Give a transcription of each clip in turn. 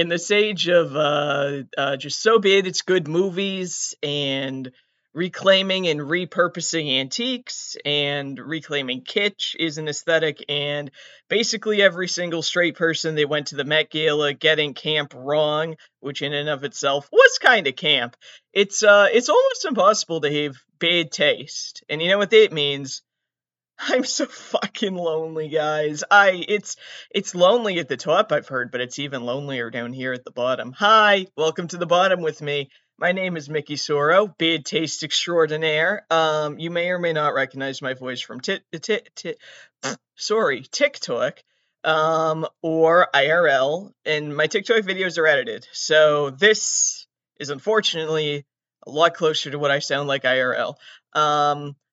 in this age of just so be it, it's good movies and reclaiming and repurposing antiques and reclaiming kitsch is an aesthetic, and basically every single straight person that went to the Met Gala getting camp wrong, which in and of itself was kind of camp. It's almost impossible to have bad taste, and you know what that means? I'm so fucking lonely, guys. It's lonely at the top, I've heard, but it's even lonelier down here at the bottom. Hi, welcome to the bottom with me. My name is Mickey Sorrow, bad taste extraordinaire. You may or may not recognize my voice from TikTok, or IRL, and my TikTok videos are edited. So this is unfortunately a lot closer to what I sound like IRL.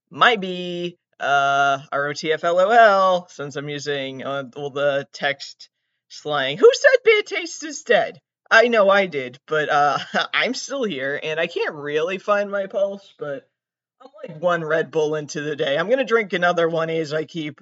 Might be ROTFLOL, since I'm using all the text slang. Who said bad taste is dead? I know I did, but I'm still here, and I can't really find my pulse, but I'm like one Red Bull into the day. I'm going to drink another one as I keep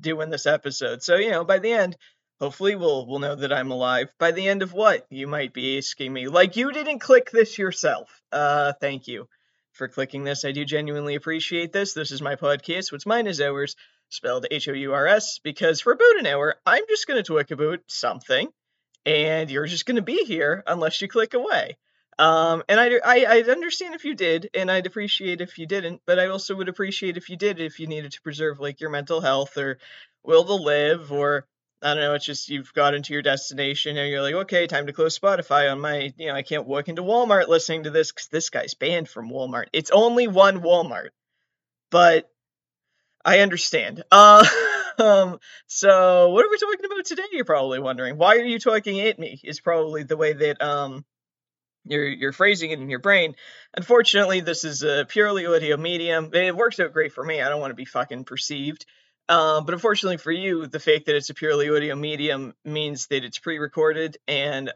doing this episode. So, you know, by the end, hopefully we'll know that I'm alive. By the end of what? You might be asking me. Like, you didn't click this yourself. Thank you for clicking this. I do genuinely appreciate this. This is my podcast. What's mine is ours, spelled H-O-U-R-S, because for about an hour, I'm just going to talk about something. And you're just going to be here unless you click away. And I'd understand if you did, and I'd appreciate if you didn't, but I also would appreciate if you did if you needed to preserve, like, your mental health or will to live, or, I don't know, it's just you've gotten to your destination, and you're like, okay, time to close Spotify on my, you know, I can't walk into Walmart listening to this, because this guy's banned from Walmart. It's only one Walmart, but I understand. So what are we talking about today? You're probably wondering. Why are you talking at me? Is probably the way that you're phrasing it in your brain. Unfortunately, this is a purely audio medium. It works out great for me. I don't want to be fucking perceived. But unfortunately for you, the fact that it's a purely audio medium means that it's pre-recorded and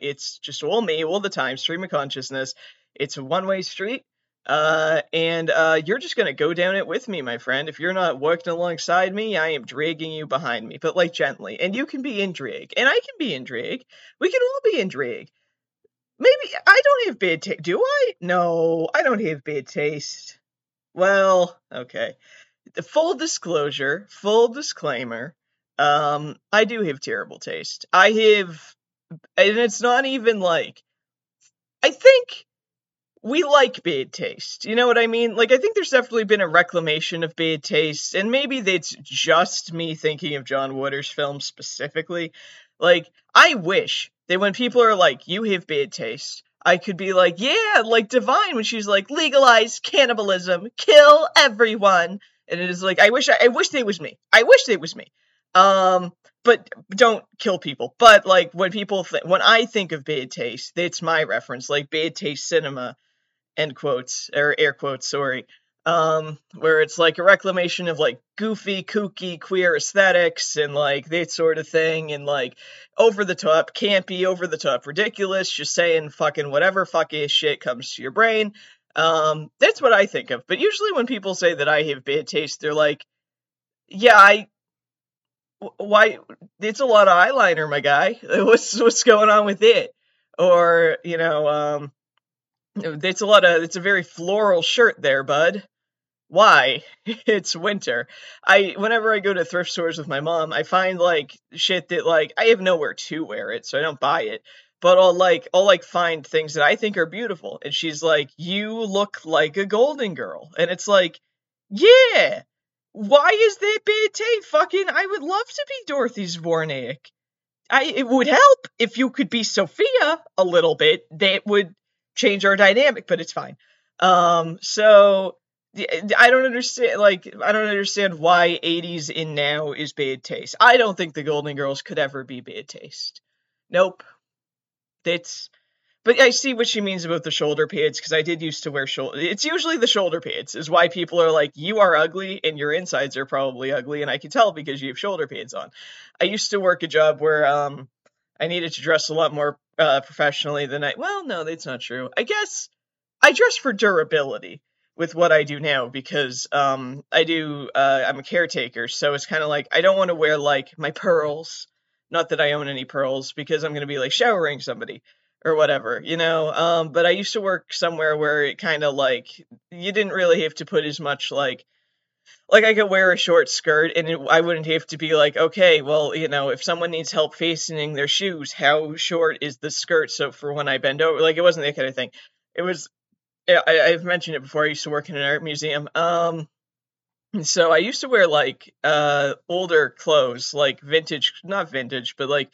it's just all me all the time, stream of consciousness. It's a one-way street. And you're just gonna go down it with me, my friend. If you're not working alongside me, I am dragging you behind me, but like gently. And you can be in drag, and I can be in drag. We can all be in drag. Maybe I don't have bad taste. Do I? No, I don't have bad taste. Well, okay. The full disclosure, full disclaimer. I do have terrible taste. And it's not even like. I think. We like bad taste, you know what I mean? Like, I think there's definitely been a reclamation of bad taste, and maybe that's just me thinking of John Waters' films specifically. Like, I wish that when people are like, you have bad taste, I could be like, yeah, like Divine, when she's like, legalize cannibalism, kill everyone, and it is like, I wish that was me. I wish that was me. But don't kill people. But, like, when people when I think of bad taste, that's my reference, like, bad taste cinema. End quotes, or air quotes, sorry, where it's like a reclamation of like goofy, kooky, queer aesthetics and like that sort of thing and like over the top, campy, over the top, ridiculous, just saying fucking whatever fucky shit comes to your brain. That's what I think of. But usually when people say that I have bad taste, they're like, yeah, why, it's a lot of eyeliner, my guy. What's going on with it? Or, you know, It's a very floral shirt there, bud. Why? It's winter. Whenever I go to thrift stores with my mom, I find, like, shit that, like, I have nowhere to wear it, so I don't buy it. But I'll find things that I think are beautiful. And she's like, you look like a Golden Girl. And it's like, yeah! Why is that bad taste? Fucking, I would love to be Dorothy Zbornak. It would help if you could be Sophia a little bit. That would change our dynamic, but it's fine. So I don't understand, why 80s in now is bad taste. I don't think the Golden Girls could ever be bad taste. Nope. But I see what she means about the shoulder pads, because I did used to wear it's usually the shoulder pads is why people are like, you are ugly, and your insides are probably ugly, and I can tell because you have shoulder pads on. I used to work a job where, I needed to dress a lot more professionally than well, no, that's not true. I guess I dress for durability with what I do now because I'm a caretaker. So it's kind of like, I don't want to wear like my pearls. Not that I own any pearls, because I'm going to be like showering somebody or whatever, you know? But I used to work somewhere where it kind of like, you didn't really have to put as much like I could wear a short skirt and I wouldn't have to be like, okay, well, you know, if someone needs help fastening their shoes, how short is the skirt? So for when I bend over, like it wasn't that kind of thing. It was, I've mentioned it before. I used to work in an art museum. So I used to wear like older clothes, like vintage, not vintage, but like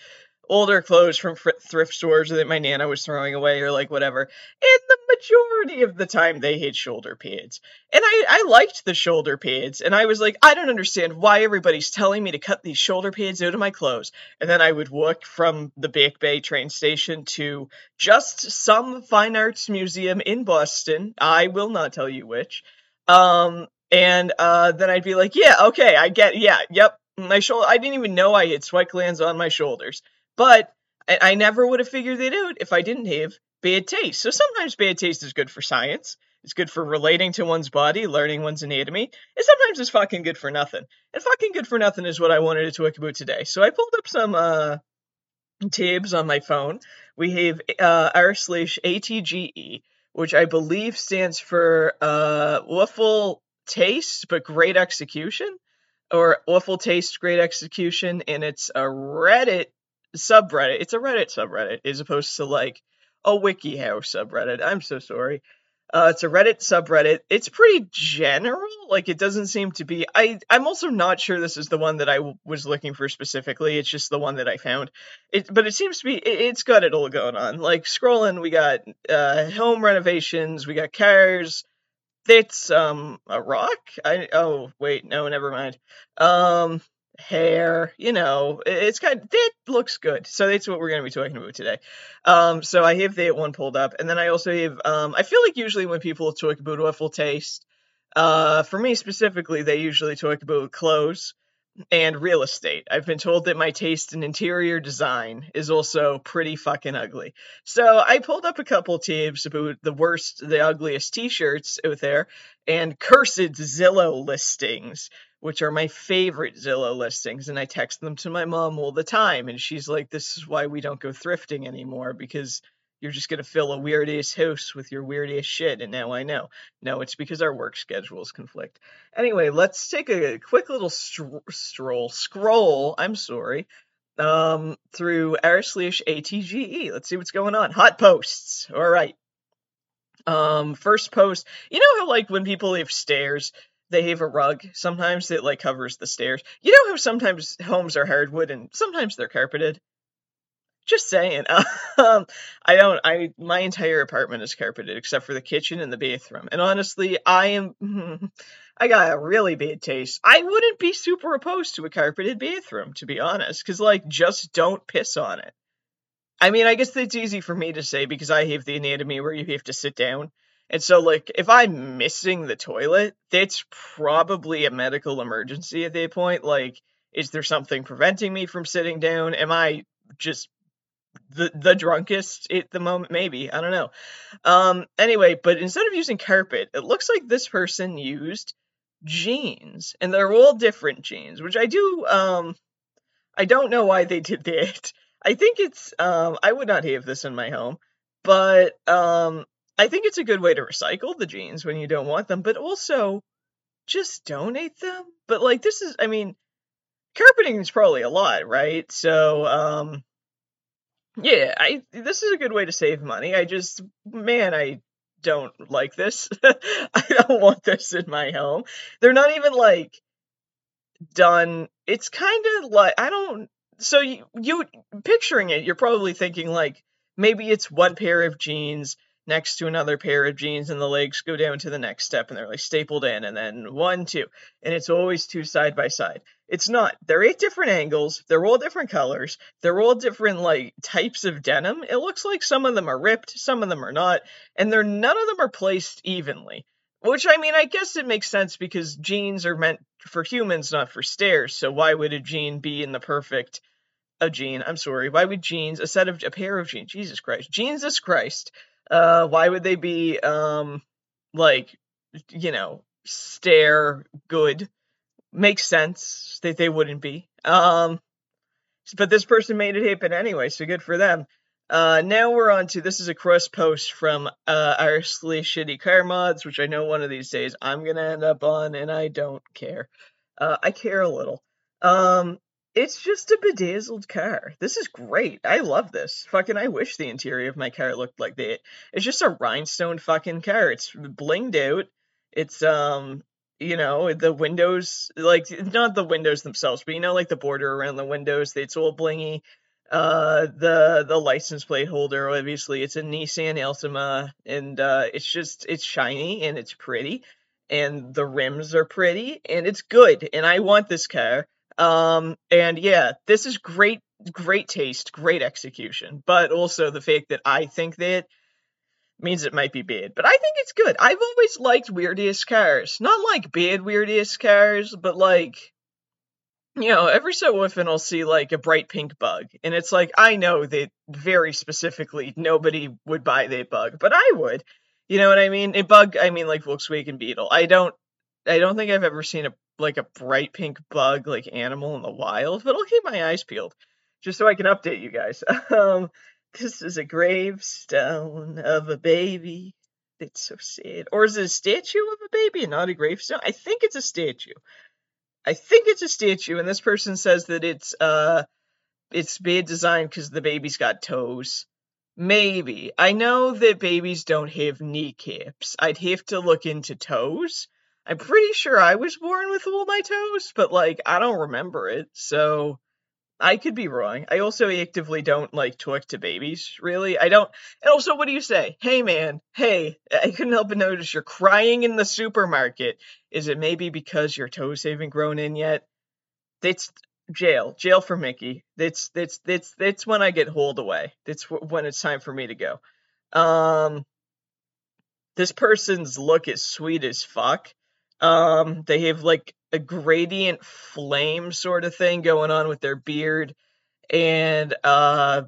older clothes from thrift stores that my Nana was throwing away or like whatever. And the majority of the time they had shoulder pads. And I liked the shoulder pads. And I was like, I don't understand why everybody's telling me to cut these shoulder pads out of my clothes. And then I would walk from the Back Bay train station to just some fine arts museum in Boston. I will not tell you which. And then I'd be like, yeah, okay, I get, yeah, yep, my shoulder, I didn't even know I had sweat glands on my shoulders, but I never would have figured it out if I didn't have bad taste. So sometimes bad taste is good for science, it's good for relating to one's body, learning one's anatomy, and sometimes it's fucking good for nothing. And fucking good for nothing is what I wanted to talk about today. So I pulled up some tabs on my phone. We have r/ATGE, which I believe stands for Waffle Taste but Great Execution, or Awful Taste Great Execution, and it's a Reddit subreddit. It's a Reddit subreddit as opposed to like a WikiHow subreddit. I'm so sorry. It's a Reddit subreddit. It's pretty general. Like it doesn't seem to be. I'm also not sure this is the one that I was looking for specifically. It's just the one that I found. But it seems to be. It's got it all going on. Like scrolling, we got home renovations. We got cars. That's a rock. Never mind. Hair, you know, it's kind of, that looks good. So that's what we're going to be talking about today. So I have that one pulled up, and then I also have I feel like usually when people talk about awful taste, for me specifically, they usually talk about clothes and real estate. I've been told that my taste in interior design is also pretty fucking ugly. So I pulled up a couple tabs about the ugliest t-shirts out there and cursed Zillow listings, which are my favorite Zillow listings. And I text them to my mom all the time. And she's like, this is why we don't go thrifting anymore, because you're just going to fill a weird-ass house with your weird-ass shit. And now I know. No, it's because our work schedules conflict. Anyway, let's take a quick little scroll. I'm sorry. Through r/ATGE. Let's see what's going on. Hot posts. All right. First post. You know how like when people have stairs, they have a rug sometimes that like covers the stairs. You know how sometimes homes are hardwood and sometimes they're carpeted. Just saying. My entire apartment is carpeted except for the kitchen and the bathroom. And honestly, I got a really bad taste. I wouldn't be super opposed to a carpeted bathroom, to be honest, because like, just don't piss on it. I mean, I guess that's easy for me to say because I have the anatomy where you have to sit down. And so like, if I'm missing the toilet, that's probably a medical emergency at that point. Like, is there something preventing me from sitting down? Am I just the drunkest at the moment? Maybe, I don't know. Anyway, but instead of using carpet, it looks like this person used jeans, and they're all different jeans, which I do. I don't know why they did that. I think it's I would not have this in my home, but I think it's a good way to recycle the jeans when you don't want them, but also just donate them. But like, this is, I mean, carpeting is probably a lot, right? So yeah, this is a good way to save money. I just, man, I don't like this. I don't want this in my home. They're not even like done. It's kind of like, I don't, so you picturing it, you're probably thinking like maybe it's one pair of jeans next to another pair of jeans and the legs go down to the next step and they're like stapled in, and then 1, 2, and it's always two side by side. It's not. They're 8 different angles. They're all different colors. They're all different, like, types of denim. It looks like some of them are ripped, some of them are not, and none of them are placed evenly. Which, I mean, I guess it makes sense because jeans are meant for humans, not for stairs, so why would a jean be in the perfect... A jean, I'm sorry. Why would jeans... A pair of jeans. Jesus Christ. Jeans is Christ. Why would they be, like, you know, stair good? Makes sense that they wouldn't be. But this person made it happen anyway, so good for them. Now we're on to, this is a cross post from Irishly Shitty Car Mods, which I know one of these days I'm going to end up on, and I don't care. I care a little. It's just a bedazzled car. This is great. I love this. Fucking, I wish the interior of my car looked like that. It's just a rhinestone fucking car. It's blinged out. It's, you know, the windows, like, not the windows themselves, but, you know, like, the border around the windows, it's all blingy. The license plate holder, obviously, it's a Nissan Altima, and, it's just, it's shiny, and it's pretty, and the rims are pretty, and it's good, and I want this car, and yeah, this is great, great taste, great execution, but also the fact that I think that means it might be bad, but I think it's good. I've always liked weird-ass cars, not, like, bad weird-ass cars, but, like, you know, every so often I'll see, like, a bright pink bug, and it's like, I know that very specifically nobody would buy that bug, but I would, you know what I mean? A bug, I mean, like, Volkswagen Beetle. I don't think I've ever seen a bright pink bug, like, animal in the wild, but I'll keep my eyes peeled, just so I can update you guys. This is a gravestone of a baby. That's so sad. Or is it a statue of a baby and not a gravestone? I think it's a statue. And this person says that it's bad design because the baby's got toes. Maybe. I know that babies don't have kneecaps. I'd have to look into toes. I'm pretty sure I was born with all my toes, but, like, I don't remember it, so I could be wrong. I also actively don't, like, talk to babies, really. I don't. And also, what do you say? Hey, man. Hey, I couldn't help but notice you're crying in the supermarket. Is it maybe because your toes haven't grown in yet? That's jail. Jail for Mickey. That's when I get hauled away. That's when it's time for me to go. This person's look is sweet as fuck. They have, like, a gradient flame sort of thing going on with their beard and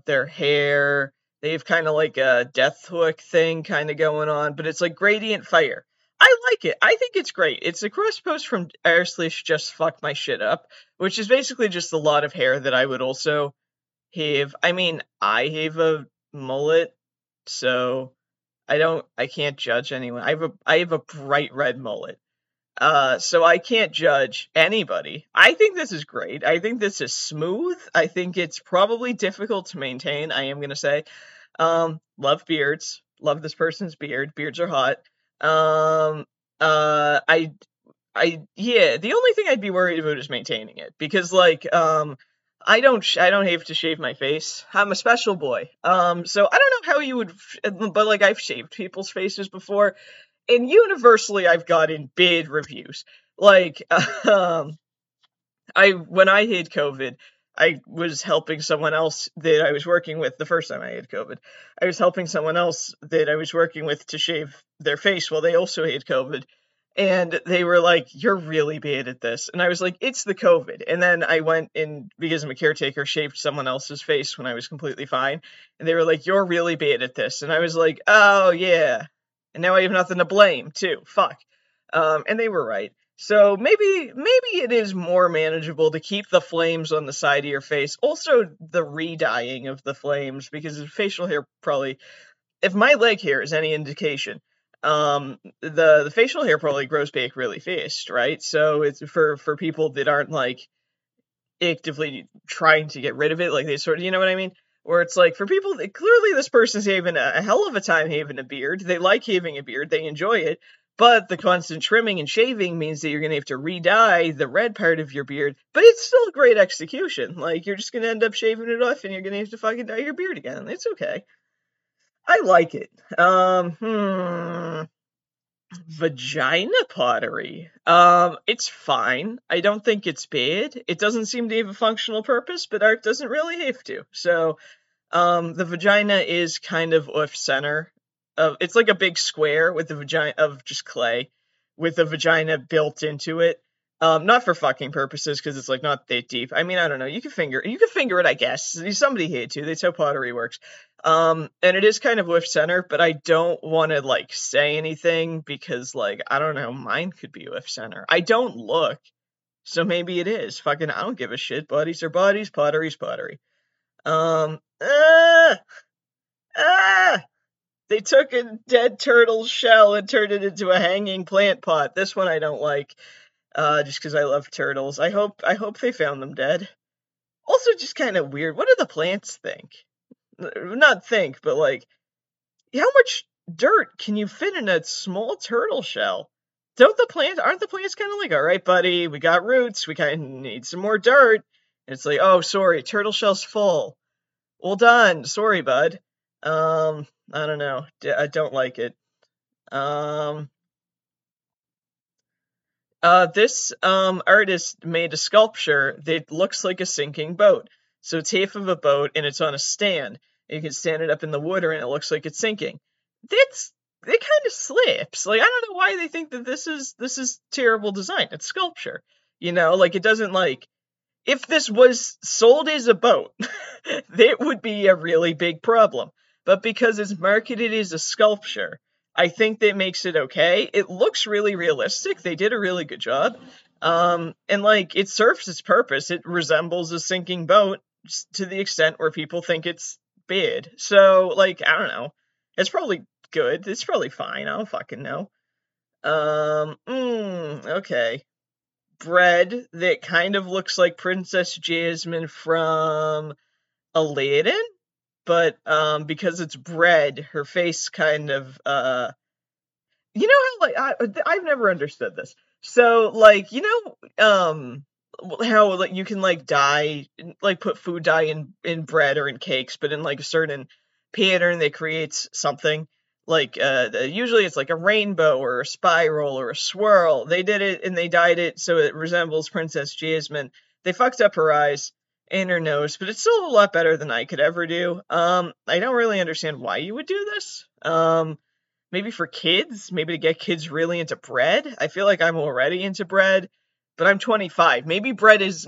their hair. They have kind of like a death hook thing kind of going on, but it's like gradient fire. I like it. I think it's great. It's a cross post from Airslash Just Fuck My Shit Up, which is basically just a lot of hair that I would also have. I mean, I have a mullet, so I can't judge anyone. I have a bright red mullet. So I can't judge anybody. I think this is great. I think this is smooth. I think it's probably difficult to maintain, I am going to say. Love beards. Love this person's beard. Beards are hot. Yeah, the only thing I'd be worried about is maintaining it. Because, like, I don't have to shave my face. I'm a special boy. So I don't know how you would, but, like, I've shaved people's faces before. And universally, I've gotten bad reviews. Like, when I had COVID, I was helping someone else that I was working with. The first time I had COVID, I was helping someone else that I was working with to shave their face while they also had COVID. And they were like, "You're really bad at this." And I was like, "It's the COVID." And then I went in, because I'm a caretaker, shaved someone else's face when I was completely fine. And they were like, "You're really bad at this." And I was like, "Oh, yeah." And now I have nothing to blame, too. Fuck. And they were right. So maybe it is more manageable to keep the flames on the side of your face. Also, the re-dyeing of the flames, because facial hair probably, if my leg hair is any indication, the facial hair probably grows back really fast, right? So it's for people that aren't, like, actively trying to get rid of it, like they sort of, you know what I mean? Where it's like, for people that clearly this person's having a hell of a time having a beard. They like having a beard. They enjoy it. But the constant trimming and shaving means that you're going to have to re-dye the red part of your beard. But it's still great execution. Like, you're just going to end up shaving it off and you're going to have to fucking dye your beard again. It's okay. I like it. Vagina pottery. It's fine. I don't think it's bad. It doesn't seem to have a functional purpose, but art doesn't really have to. So, the vagina is kind of off-center. It's like a big square with the vagina of just clay, with a vagina built into it. Not for fucking purposes, because it's, like, not that deep. I mean, I don't know. You can finger it, I guess. Somebody had to. That's how pottery works. And it is kind of off-center, but I don't want to, like, say anything, because, like, I don't know, mine could be off-center. I don't look. So maybe it is. Fucking, I don't give a shit. Buddies are buddies. Pottery's pottery. They took a dead turtle's shell and turned it into a hanging plant pot. This one I don't like, just because I love turtles. I hope they found them dead. Also, just kind of weird. What do the plants think? Not think, but like, how much dirt can you fit in a small turtle shell? Aren't the plants kind of like, all right, buddy, we got roots, we kind of need some more dirt. And it's like, oh, sorry, turtle shell's full. Well done. Sorry, bud. I don't know. I don't like it. This artist made a sculpture that looks like a sinking boat. So it's half of a boat and it's on a stand. You can stand it up in the water and it looks like it's sinking. It kind of slips. Like, I don't know why they think that this is terrible design. It's sculpture. You know, like, it doesn't, like, if this was sold as a boat, that would be a really big problem. But because it's marketed as a sculpture, I think that makes it okay. It looks really realistic. They did a really good job. And, like, it serves its purpose. It resembles a sinking boat to the extent where people think it's bad. So, like, I don't know. It's probably good. It's probably fine. I don't fucking know. Okay. Bread that kind of looks like Princess Jasmine from Aladdin, but because it's bread, her face kind of you know how, like, I've never understood this. So, like, you know how, like, you can, like, dye, like, put food dye in bread or in cakes, but in, like, a certain pattern that creates something. Like, usually it's like a rainbow or a spiral or a swirl. They did it and they dyed it so it resembles Princess Jasmine. They fucked up her eyes and her nose, but it's still a lot better than I could ever do. I don't really understand why you would do this. Maybe for kids, maybe to get kids really into bread. I feel like I'm already into bread, but I'm 25. Maybe bread is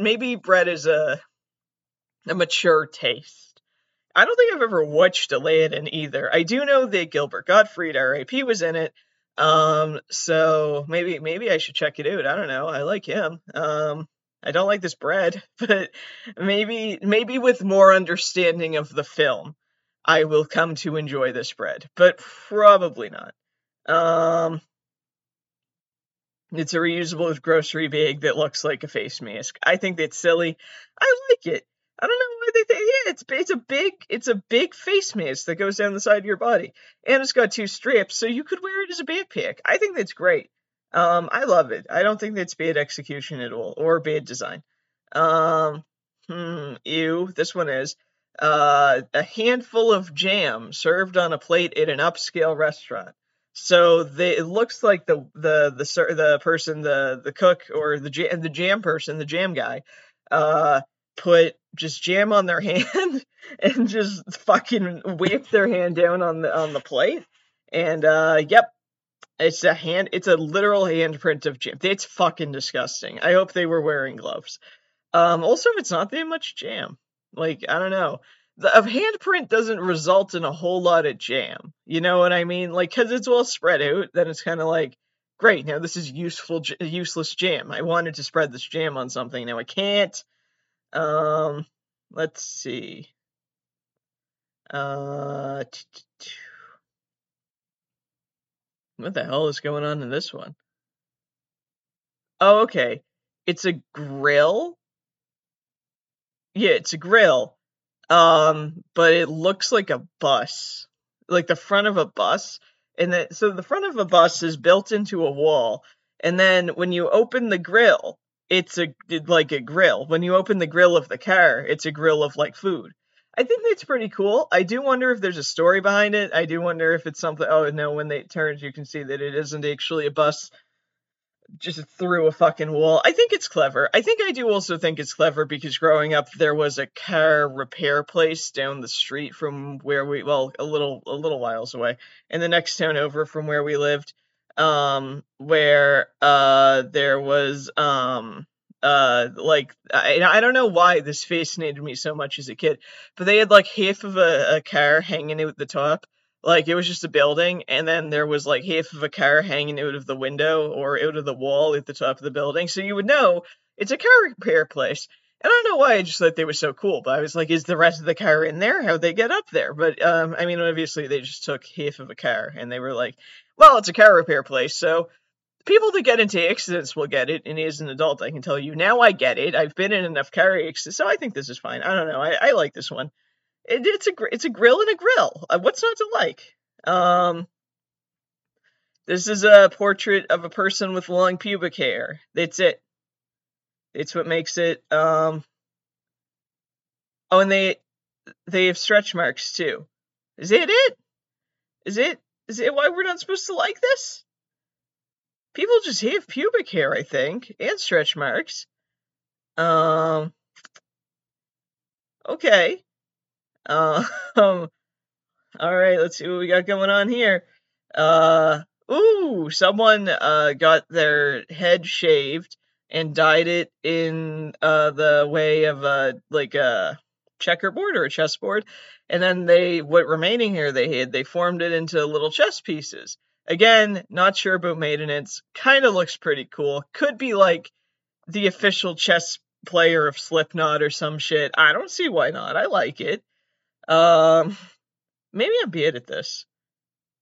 a mature taste. I don't think I've ever watched Aladdin either. I do know that Gilbert Gottfried, R.I.P., was in it. So maybe I should check it out. I don't know. I like him. I don't like this bread, but maybe with more understanding of the film, I will come to enjoy this bread, but probably not. It's a reusable grocery bag that looks like a face mask. I think that's silly. I like it. I don't know why they think, yeah, it's a big face mask that goes down the side of your body. And it's got two straps, so you could wear it as a backpack. I think that's great. I love it. I don't think that's bad execution at all, or bad design. Ew, this one is. A handful of jam served on a plate at an upscale restaurant. So it looks like the person, the cook, or the jam guy, put just jam on their hand and just fucking whip their hand down on the plate. And yep, it's a literal handprint of jam. It's fucking disgusting. I hope they were wearing gloves. Also, it's not that much jam. Like, I don't know. A handprint doesn't result in a whole lot of jam. You know what I mean? Like, cause it's all spread out, then it's kind of like, great, now this is useless jam. I wanted to spread this jam on something, now I can't. Let's see. What the hell is going on in this one? Oh, okay. It's a grill. Yeah, it's a grill. But it looks like a bus. Like the front of a bus. And so the front of a bus is built into a wall. And then when you open the grill, it's like a grill. When you open the grill of the car, it's a grill of, like, food. I think that's pretty cool. I do wonder if there's a story behind it. I do wonder if it's something. Oh no, when they turn, you can see that it isn't actually a bus just through a fucking wall. I think it's clever. I do also think it's clever because growing up there was a car repair place down the street from where a little whiles away, in the next town over from where we lived. Where, there was, like, I don't know why this fascinated me so much as a kid, but they had, like, half of a car hanging out the top, like, it was just a building, and then there was, like, half of a car hanging out of the window, or out of the wall at the top of the building, so you would know It's a car repair place. I don't know why I just thought they were so cool, but I was like, is the rest of the car in there? How'd they get up there? But, I mean, obviously they just took half of a car, and they were like, well, it's a car repair place, so people that get into accidents will get it, and as an adult, I can tell you, now I get it. I've been in enough car accidents, so I think this is fine. I don't know. I like this one. It's a grill and a grill. What's not to like? This is a portrait of a person with long pubic hair. That's it. It's what makes it, oh, and they have stretch marks, too. Is it it? Is it why we're not supposed to like this? People just have pubic hair, I think, and stretch marks. Okay. Alright, let's see what we got going on here. Ooh, someone, got their head shaved and dyed it in, the way of, like a checkerboard or a chessboard. And then what remaining hair they had, they formed it into little chess pieces. Again, not sure about maintenance. Kind of looks pretty cool. Could be like the official chess player of Slipknot or some shit. I don't see why not. I like it. Maybe I'm bad at this.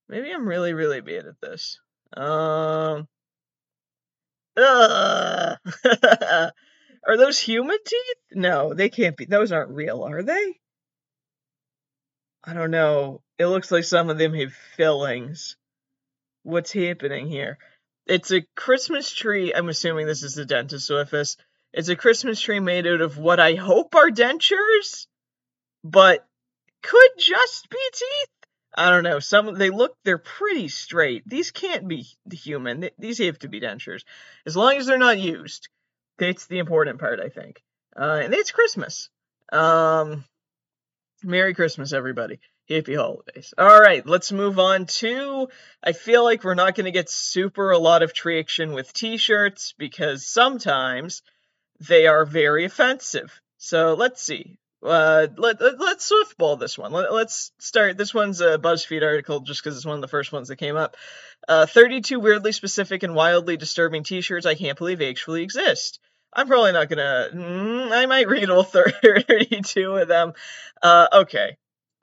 Maybe I'm really, really bad at this. Are those human teeth? No, they can't be. Those aren't real, are they? I don't know. It looks like some of them have fillings. What's happening here? It's a Christmas tree. I'm assuming this is the dentist's office. It's a Christmas tree made out of what I hope are dentures, but could just be teeth. I don't know. They're pretty straight. These can't be human. These have to be dentures. As long as they're not used. That's the important part, I think. And it's Christmas. Merry Christmas, everybody. Happy holidays. All right, let's move on to, I feel like we're not going to get super a lot of traction with t-shirts because sometimes they are very offensive. So let's see. Let's softball this one. Let's start. This one's a BuzzFeed article just because it's one of the first ones that came up. 32 weirdly specific and wildly disturbing t-shirts I can't believe actually exist. I'm probably not gonna... I might read all 32 of them. Okay.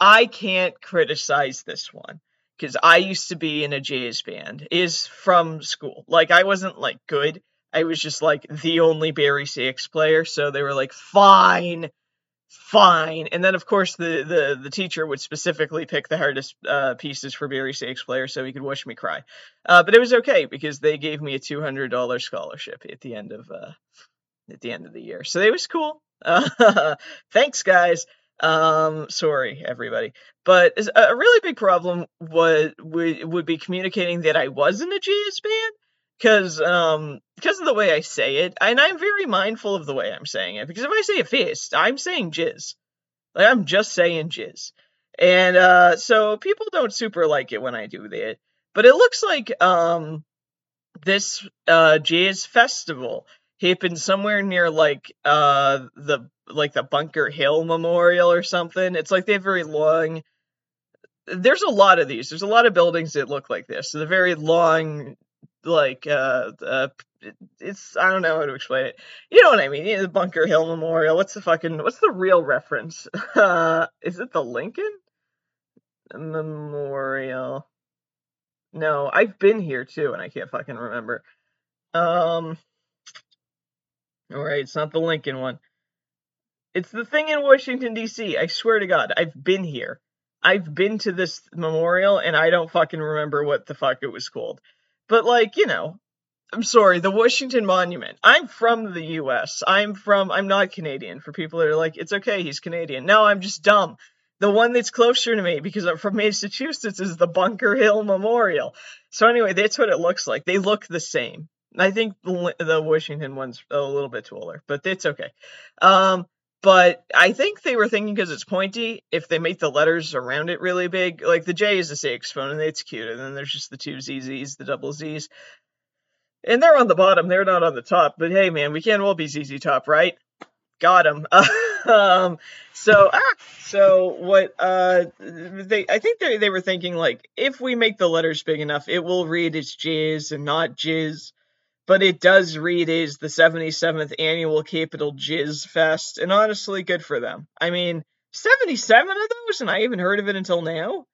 I can't criticize this one because I used to be in a jazz band. Is from school. Like, I wasn't, like, good. I was just, like, the only Barry Sachs player. So they were like, fine. And then, of course, the teacher would specifically pick the hardest pieces for Barry Sachs players so he could watch me cry. But it was okay because they gave me a $200 scholarship at the end of the year. So it was cool. Thanks, guys. Sorry, everybody. But a really big problem would be communicating that I was in a jazz band. Because of the way I say it, and I'm very mindful of the way I'm saying it, because if I say a fist, I'm saying jizz. Like, I'm just saying jizz. And, so people don't super like it when I do that. But it looks like, this, jazz festival happened somewhere near, like, the Bunker Hill Memorial or something. It's like they have very long... There's a lot of these. There's a lot of buildings that look like this. So they're very long... Like, it's, I don't know how to explain it. You know what I mean? You know, the Bunker Hill Memorial. What's the real reference? Is it the Lincoln Memorial? No, I've been here too, and I can't fucking remember. All right, it's not the Lincoln one. It's the thing in Washington, D.C. I swear to God, I've been here. I've been to this memorial, and I don't fucking remember what the fuck it was called. But, like, you know, I'm sorry, the Washington Monument. I'm from the U.S. I'm not Canadian. For people that are like, it's okay, he's Canadian. No, I'm just dumb. The one that's closer to me, because I'm from Massachusetts, is the Bunker Hill Memorial. So anyway, that's what it looks like. They look the same. I think the Washington one's a little bit taller, but that's okay. But I think they were thinking because it's pointy, if they make the letters around it really big, like the J is a saxophone and it's cute. And then there's just the two ZZs, the double Zs. And they're on the bottom. They're not on the top. But hey, man, we can't all be ZZ Top, right? Got him. I think they were thinking, like, if we make the letters big enough, it will read as jizz and not jizz. But it does read as the 77th Annual Capital Jizz Fest, and honestly, good for them. I mean, 77 of those, and I haven't heard of it until now?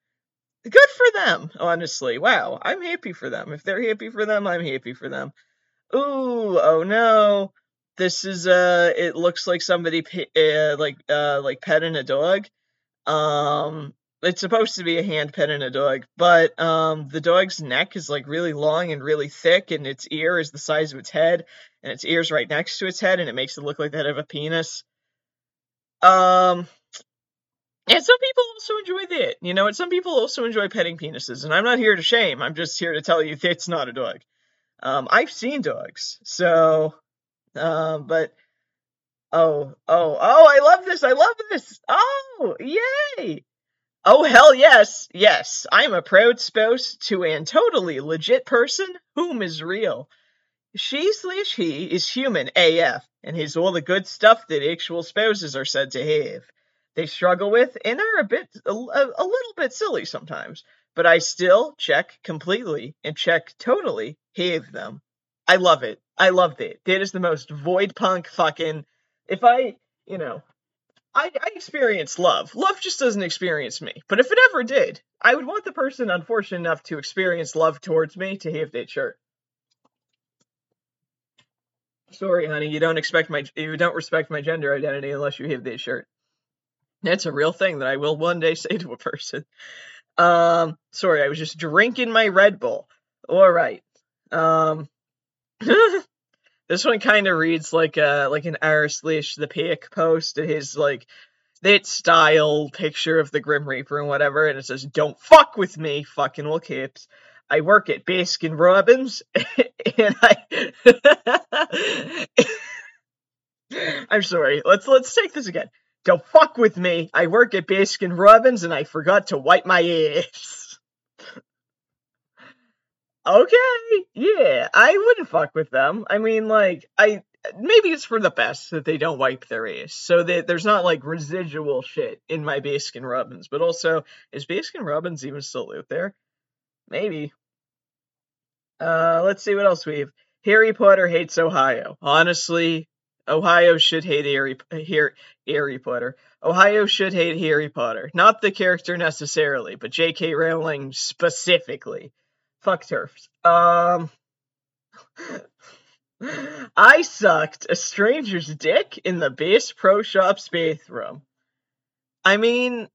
Good for them, honestly. Wow, I'm happy for them. If they're happy for them, I'm happy for them. Ooh, oh no. This is, it looks like somebody, like petting a dog. It's supposed to be a hand petting a dog, but, the dog's neck is, like, really long and really thick, and its ear is the size of its head, and its ear's right next to its head, and it makes it look like the head of a penis. And some people also enjoy that, you know, and some people also enjoy petting penises, and I'm not here to shame, I'm just here to tell you that's not a dog. I've seen dogs, so, but... Oh, I love this, oh, yay, oh, hell yes, I'm a proud spouse to an totally legit person, whom is real, she/he is human AF, and has all the good stuff that actual spouses are said to have, they struggle with, and are a little bit silly sometimes, but I still check completely, and check totally have them. I love it, I loved it, that is the most void punk fucking... If I, you know, I experience love. Love just doesn't experience me. But if it ever did, I would want the person unfortunate enough to experience love towards me to have that shirt. Sorry, honey, you don't respect my gender identity unless you have that shirt. That's a real thing that I will one day say to a person. Sorry, I was just drinking my Red Bull. All right. This one kind of reads like an r/the pick post. It has like that style picture of the Grim Reaper and whatever, and it says, "Don't fuck with me, fucking all caps. I work at Baskin-Robbins, and I." I'm sorry. Let's take this again. "Don't fuck with me. I work at Baskin-Robbins, and I forgot to wipe my ass." Okay, yeah, I wouldn't fuck with them. I mean, like, maybe it's for the best that they don't wipe their ass, so that there's not, like, residual shit in my Baskin-Robbins, but also, is Baskin-Robbins even still out there? Maybe. Let's see what else we have. Harry Potter hates Ohio. Honestly, Ohio should hate Harry Potter. Ohio should hate Harry Potter. Not the character necessarily, but J.K. Rowling specifically. Fuck turfs. I sucked a stranger's dick in the Bass Pro Shop's bathroom. I mean,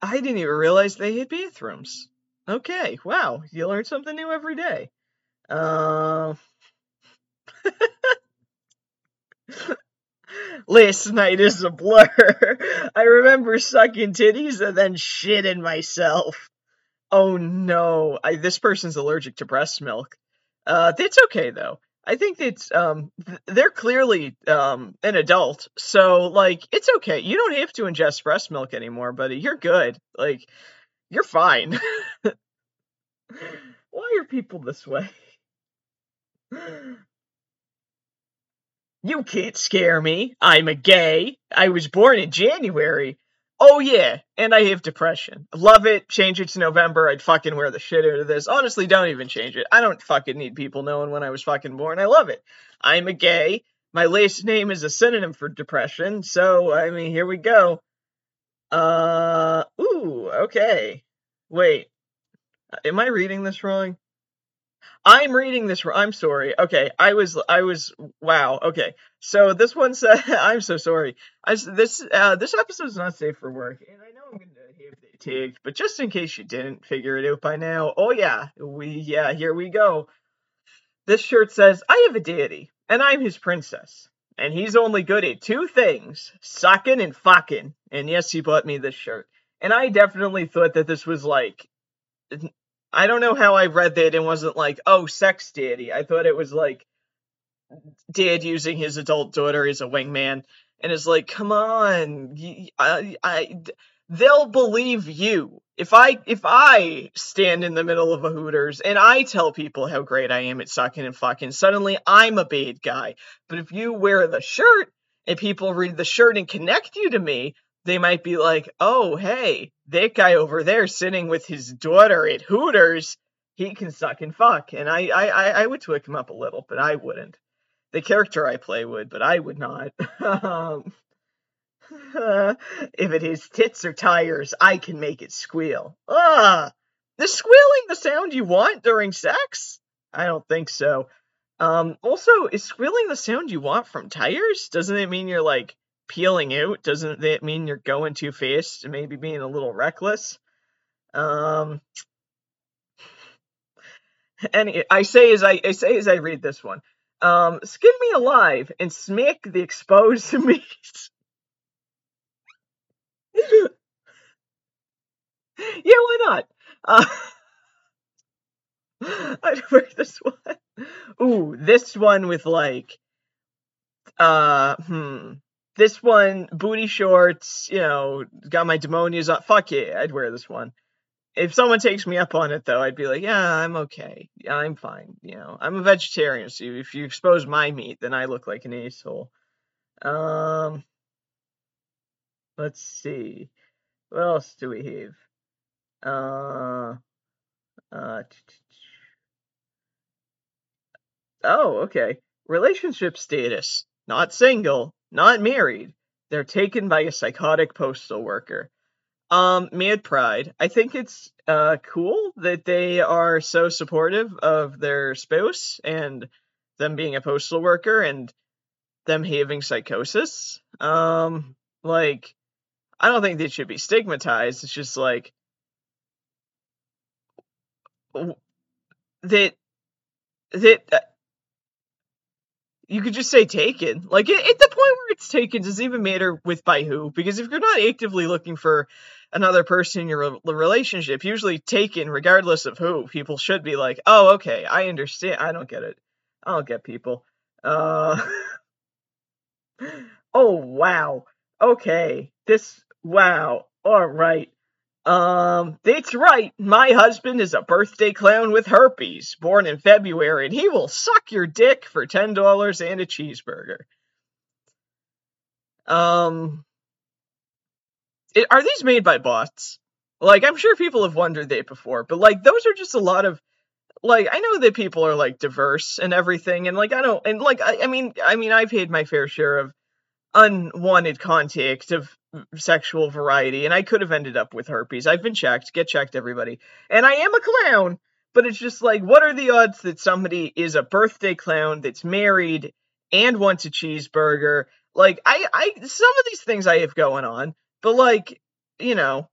I didn't even realize they had bathrooms. Okay, wow, you learn something new every day. Last night is a blur. I remember sucking titties and then shitting myself. Oh no, this person's allergic to breast milk. That's okay though. I think it's, they're clearly, an adult. So like, it's okay. You don't have to ingest breast milk anymore, buddy. You're good. Like, you're fine. Why are people this way? You can't scare me. I'm a gay. I was born in January. Oh yeah, and I have depression. Love it, change it to November, I'd fucking wear the shit out of this. Honestly, don't even change it. I don't fucking need people knowing when I was fucking born. I love it. I'm a gay. My last name is a synonym for depression, so, I mean, here we go. Ooh, okay. Wait. Am I reading this wrong? I'm reading this wrong. I'm sorry. Okay, wow, okay. So this one said, I'm so sorry. This episode's not safe for work, and I know I'm going to have it tagged, but just in case you didn't figure it out by now, oh yeah, here we go. This shirt says, I have a deity, and I'm his princess, and he's only good at two things, sucking and fucking, and yes, he bought me this shirt, and I definitely thought that this was like... I don't know how I read that and wasn't like, oh, sex daddy. I thought it was like dad using his adult daughter as a wingman. And it's like, come on, they'll believe you. If I stand in the middle of a Hooters and I tell people how great I am at sucking and fucking, suddenly I'm a bad guy. But if you wear the shirt and people read the shirt and connect you to me, they might be like, oh, hey, that guy over there sitting with his daughter at Hooters, he can suck and fuck. And I would twig him up a little, but I wouldn't. The character I play would, but I would not. If it is tits or tires, I can make it squeal. Is squealing the sound you want during sex? I don't think so. Also, is squealing the sound you want from tires? Doesn't it mean you're, like, peeling out? Doesn't that mean you're going too fast and maybe being a little reckless? And I say as I read this one, skin me alive and smack the exposed meat. Yeah, why not? I'd wear this one. Ooh, this one with like, this one, booty shorts, you know, got my demonias on. Fuck yeah, I'd wear this one. If someone takes me up on it, though, I'd be like, yeah, I'm okay. Yeah, I'm fine. You know, I'm a vegetarian, so if you expose my meat, then I look like an asshole. Let's see. What else do we have? Oh, okay. Relationship status. Not single. Not married. They're taken by a psychotic postal worker. Mad pride. I think it's cool that they are so supportive of their spouse and them being a postal worker and them having psychosis. Like, I don't think they should be stigmatized. It's just like that you could just say taken. Like, at the point where it's taken, does it even matter with by who? Because if you're not actively looking for another person in your relationship, usually taken, regardless of who, people should be like, oh, okay, I understand. I don't get it. I don't get people. Oh, wow. Okay. Wow. All right. That's right. My husband is a birthday clown with herpes, born in February, and he will suck your dick for $10 and a cheeseburger. Are these made by bots? Like, I'm sure people have wondered that before, but like, those are just a lot of, like, I know that people are like diverse and everything, and like, I don't, and like, I mean, I've had my fair share of unwanted contact of sexual variety, and I could have ended up with herpes. I've been checked. Get checked, everybody. And I am a clown, but it's just like, what are the odds that somebody is a birthday clown that's married and wants a cheeseburger? Like, I some of these things I have going on, but like, you know,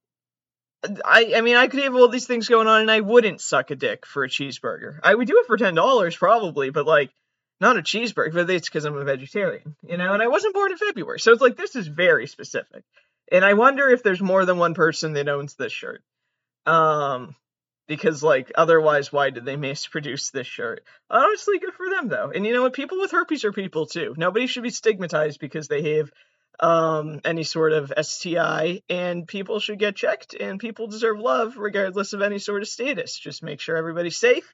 I mean, I could have all these things going on, and I wouldn't suck a dick for a cheeseburger. I would do it for $10 probably, but like, not a cheeseburger, but it's because I'm a vegetarian, you know, and I wasn't born in February. So it's like, this is very specific. And I wonder if there's more than one person that owns this shirt. Because like, otherwise, why did they mass produce this shirt? Honestly, good for them though. And you know what? People with herpes are people too. Nobody should be stigmatized because they have, any sort of STI, and people should get checked, and people deserve love regardless of any sort of status. Just make sure everybody's safe.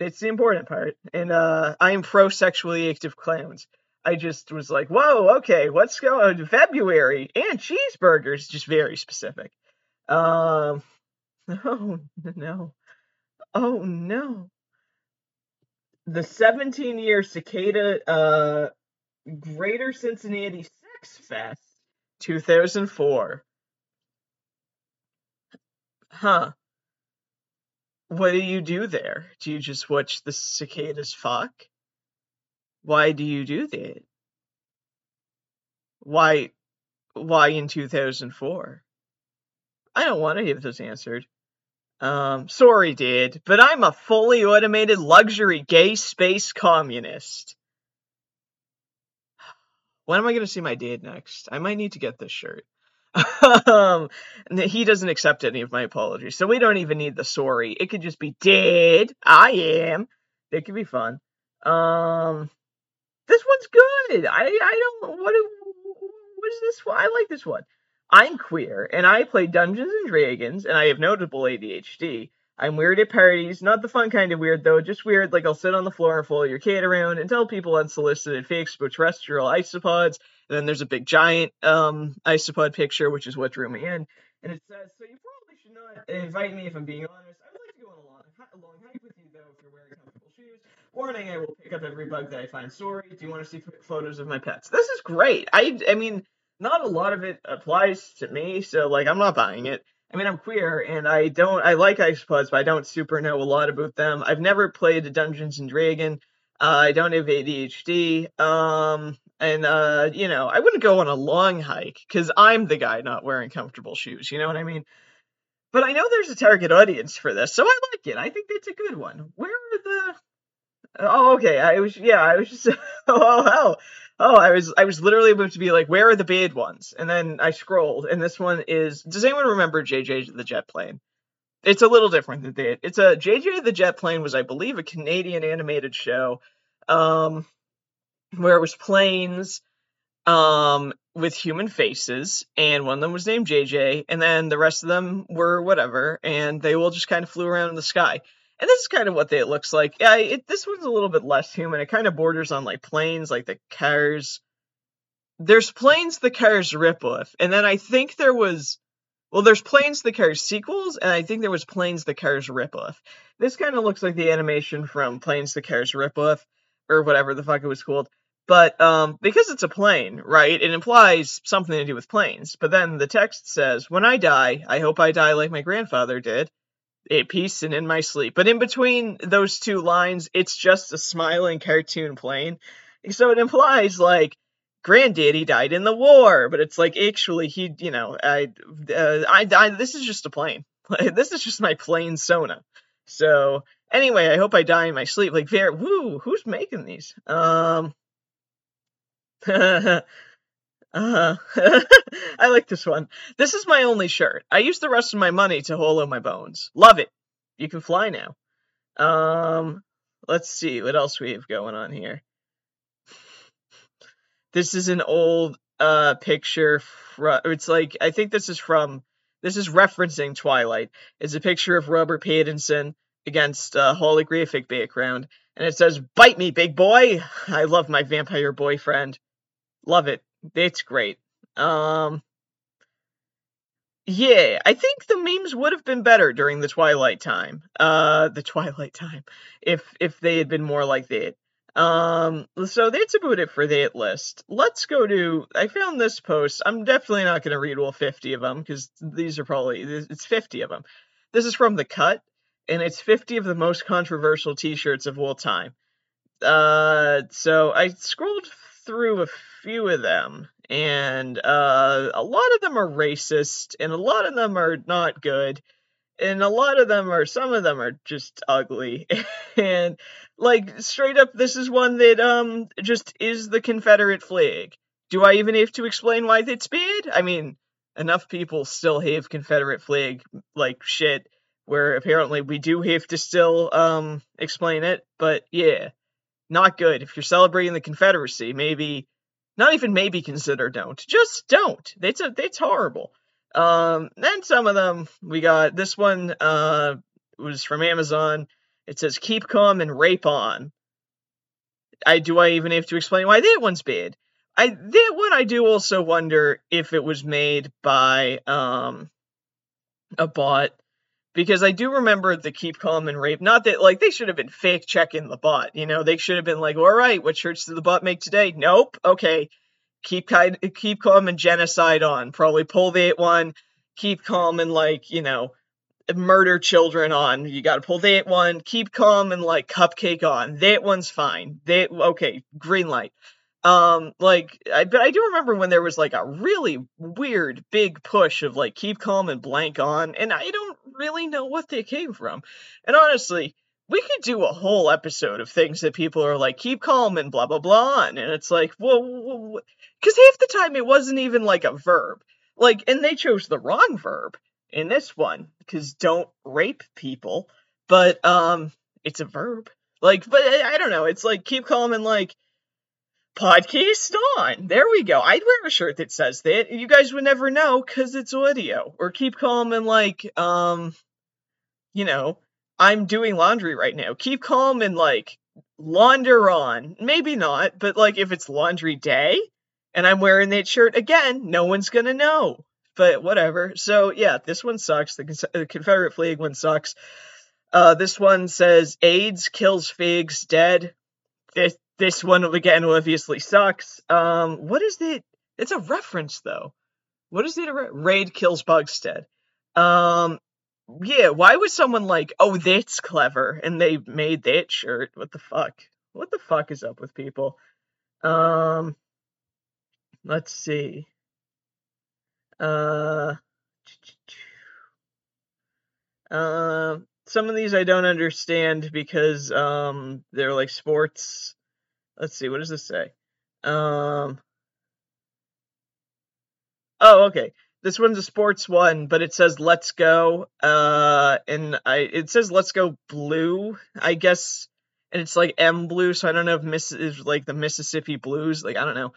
It's the important part. And I am pro sexually active clowns. I just was like, whoa, okay, what's going on? February and cheeseburgers, just very specific. Oh no. The 17-year Cicada Greater Cincinnati Sex Fest 2004. Huh. What do you do there? Do you just watch the cicadas fuck? Why do you do that? Why in 2004? I don't want to have this answered. Sorry, Dad, but I'm a fully automated luxury gay space communist. When am I going to see my dad next? I might need to get this shirt. He doesn't accept any of my apologies, so we don't even need the sorry. It could just be dead. I am. It could be fun. This one's good. I don't. What is this one? I like this one. I'm queer and I play Dungeons and Dragons and I have notable ADHD. I'm weird at parties, not the fun kind of weird though, just weird like I'll sit on the floor and follow your cat around and tell people unsolicited fakes about terrestrial isopods. And then there's a big giant isopod picture, which is what drew me in. And it says, so you probably should not invite me if I'm being honest. I would like to go on a long hike with if you're wearing comfortable shoes. Warning, I will pick up every bug that I find. Sorry, do you want to see photos of my pets? This is great. I mean, not a lot of it applies to me, so, like, I'm not buying it. I mean, I'm queer, and I like isopods, but I don't super know a lot about them. I've never played Dungeons & Dragons. I don't have ADHD. You know, I wouldn't go on a long hike, because I'm the guy not wearing comfortable shoes, you know what I mean? But I know there's a target audience for this, so I like it. I think that's a good one. Where are the... Oh, okay, I was just... I was literally about to be like, where are the bad ones? And then I scrolled, and this one is... Does anyone remember JJ the Jet Plane? It's a little different than that. It's a... JJ the Jet Plane was, I believe, a Canadian animated show, where it was planes, with human faces, and one of them was named JJ, and then the rest of them were whatever, and they all just kind of flew around in the sky. And this is kind of what it looks like. Yeah, this one's a little bit less human. It kind of borders on, like, planes, like the Cars. There's Planes the Cars ripoff, and then I think there was... Well, there's Planes the Cars sequels, and I think there was Planes the Cars ripoff. This kind of looks like the animation from Planes the Cars ripoff, or whatever the fuck it was called. But, because it's a plane, right, it implies something to do with planes. But then the text says, when I die, I hope I die like my grandfather did, at peace and in my sleep. But in between those two lines, it's just a smiling cartoon plane. So it implies, like, granddaddy died in the war. But it's like, actually, he, you know, I died. This is just a plane. This is just my plane sona. So, anyway, I hope I die in my sleep. Like, woo, who's making these? I like this one. This is my only shirt. I used the rest of my money to hollow my bones. Love it. You can fly now. Let's see what else we have going on here. This is an old picture. It's like, I think this is referencing Twilight. It's a picture of Robert Pattinson against a holographic background. And it says, bite me, big boy. I love my vampire boyfriend. Love it. It's great. Yeah, I think the memes would have been better during the Twilight time. If they had been more like that. So that's about it for that list. Let's go to, I found this post. I'm definitely not going to read all 50 of them, because these are probably, it's 50 of them. This is from The Cut. And it's 50 of the most controversial t-shirts of all time. So I scrolled through a few of them. And a lot of them are racist. And a lot of them are not good. And a lot of them are... Some of them are just ugly. And, like, straight up, this is one that just is the Confederate flag. Do I even have to explain why that's bad? I mean, enough people still have Confederate flag, like, shit. Where apparently we do have to still explain it, but yeah, not good. If you're celebrating the Confederacy, maybe consider don't. Just don't. That's horrible. Then some of them, we got this one was from Amazon. It says, keep calm and rape on. Do I even have to explain why that one's bad? That one I do also wonder if it was made by a bot. Because I do remember the keep calm and rape. Not that, like, they should have been fake checking the bot. You know, they should have been like, all right, what shirts did the bot make today? Nope. Okay. Keep calm and genocide on. Probably pull that one. Keep calm and, like, you know, murder children on. You got to pull that one. Keep calm and, like, cupcake on. That one's fine. Okay, green light. But I do remember when there was, like, a really weird big push of, like, keep calm and blank on, and I don't really know what they came from. And honestly, we could do a whole episode of things that people are like, keep calm and blah, blah, blah on, and it's like, whoa, because half the time it wasn't even, like, a verb. Like, and they chose the wrong verb in this one, because don't rape people, but, it's a verb. Like, but I don't know, it's like, keep calm and, like, podcast on. There we go. I'd wear a shirt that says that. You guys would never know because it's audio. Or keep calm and, like, you know, I'm doing laundry right now. Keep calm and, like, launder on. Maybe not, but, like, if it's laundry day and I'm wearing that shirt again, no one's gonna know. But whatever. So yeah, this one sucks. The Confederate flag one sucks. This one says, AIDS kills figs dead. This one, again, obviously sucks. What is it? It's a reference, though. What is it? Raid kills Bugstead. Yeah, why was someone like, oh, that's clever, and they made that shirt? What the fuck? What the fuck is up with people? Let's see. Some of these I don't understand because they're like sports. Let's see, what does this say? Oh, okay. This one's a sports one, but it says "Let's go," and it says "Let's go blue," I guess, and it's like M blue, so I don't know if is like the Mississippi Blues, like I don't know.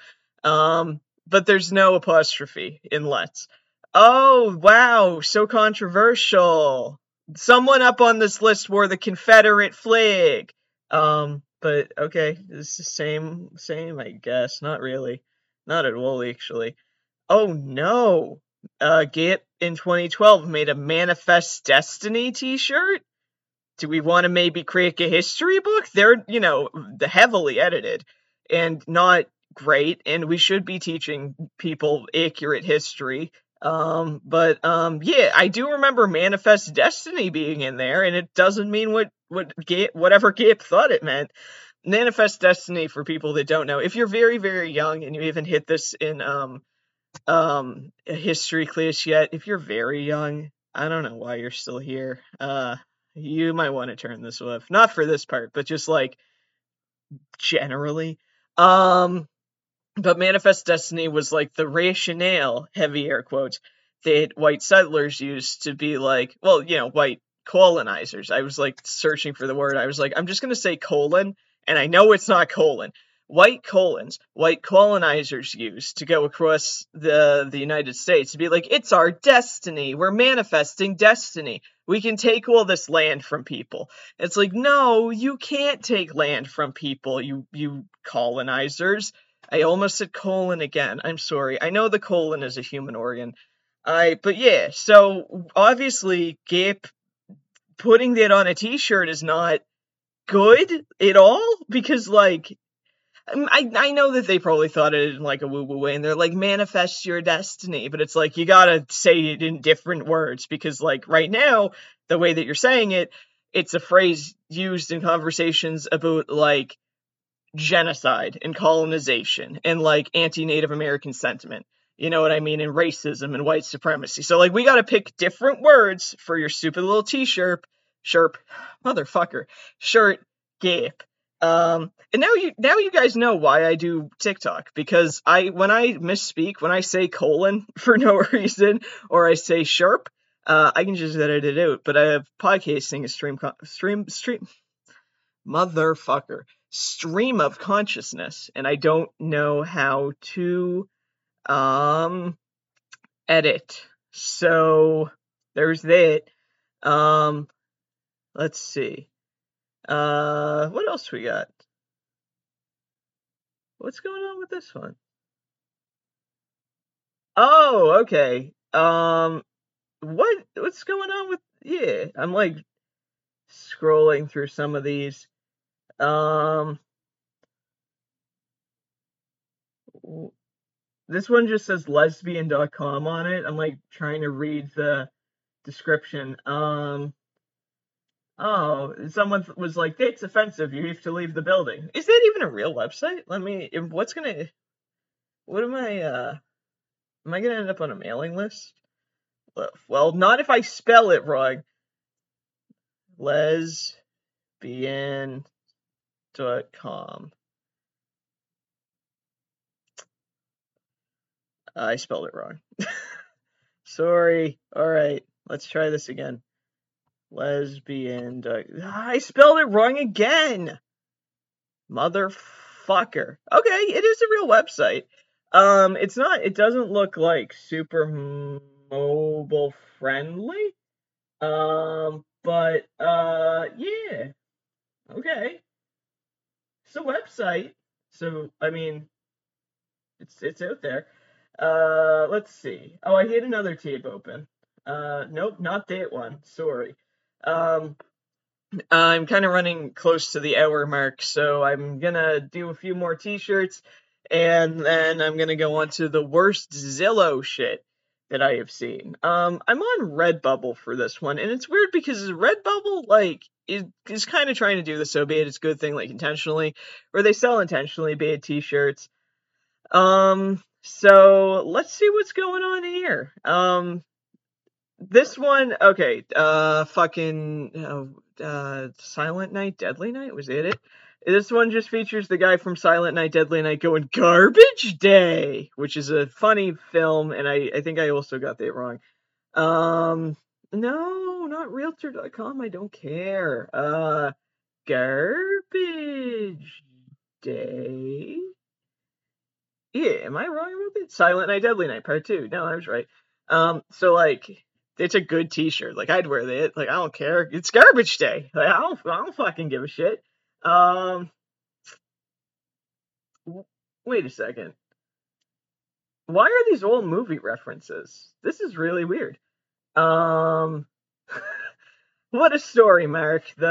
But there's no apostrophe in "Let's." Oh wow, so controversial. Someone up on this list wore the Confederate flag. But okay, it's the same, I guess. Not really, not at all, actually. Oh no. Gap in 2012 made a Manifest Destiny t-shirt. Do we want to maybe create a history book? They're, you know, heavily edited and not great, and we should be teaching people accurate history. Yeah, I do remember Manifest Destiny being in there, and it doesn't mean whatever Gap thought it meant. Manifest Destiny, for people that don't know, if you're very, very young and you haven't hit this in a history class yet, if you're very young, I don't know why you're still here. You might want to turn this off, not for this part, but just like generally. But Manifest Destiny was like the rationale, heavy air quotes, that white settlers used to be like, well, you know, white colonizers. I was like searching for the word. I was like, I'm just going to say colon, and I know it's not colon. White colonizers used to go across the United States to be like, it's our destiny. We're manifesting destiny. We can take all this land from people. It's like, no, you can't take land from people, you colonizers. I almost said colon again. I'm sorry. I know the colon is a human organ. But yeah, so obviously Gap putting that on a t-shirt is not good at all, because like, I know that they probably thought it in like a woo-woo way, and they're like, manifest your destiny, but it's like, you gotta say it in different words, because like right now, the way that you're saying it, it's a phrase used in conversations about like genocide and colonization and like anti-Native American sentiment, you know what I mean, and racism and white supremacy. So like, we got to pick different words for your stupid little shirt Gap. And now you guys know why I do TikTok, because when I misspeak, when I say colon for no reason, or I say sherp, I can just edit it out. But I have podcasting is stream of consciousness, and I don't know how to edit, so there's that. Let's see, what else we got? What's going on with this one? Oh, okay. What's going on with, yeah, I'm like scrolling through some of these. This one just says lesbian.com on it. I'm like trying to read the description. Oh, someone was like, that's offensive, you have to leave the building. Is that even a real website? Am I gonna end up on a mailing list? Well, not if I spell it wrong. Lesbian.com. I spelled it wrong. Sorry. All right. Let's try this again. I spelled it wrong again. Motherfucker. Okay. It is a real website. It doesn't look like super mobile friendly. Yeah. Okay. It's a website, so I mean, it's out there. Let's see. Oh, I hit another tab open. Nope, not that one. Sorry. I'm kind of running close to the hour mark, so I'm gonna do a few more t-shirts, and then I'm gonna go on to the worst Zillow shit that I have seen. I'm on Redbubble for this one, and it's weird because Redbubble, like, is kind of trying to do this, so be it it's a good thing, like, intentionally, or they sell intentionally, be it t-shirts. So let's see what's going on here. This one, okay, Silent Night, Deadly Night, was it? This one just features the guy from Silent Night, Deadly Night going Garbage Day, which is a funny film, and I think I also got that wrong. No, not Realtor.com, I don't care. Garbage Day? Yeah, am I wrong about that? Silent Night, Deadly Night, Part 2. No, I was right. So, like, it's a good t-shirt. Like, I'd wear that. Like, I don't care. It's Garbage Day. Like, I don't fucking give a shit. Wait a second. Why are these old movie references? This is really weird. What a story, Mark. Fuck.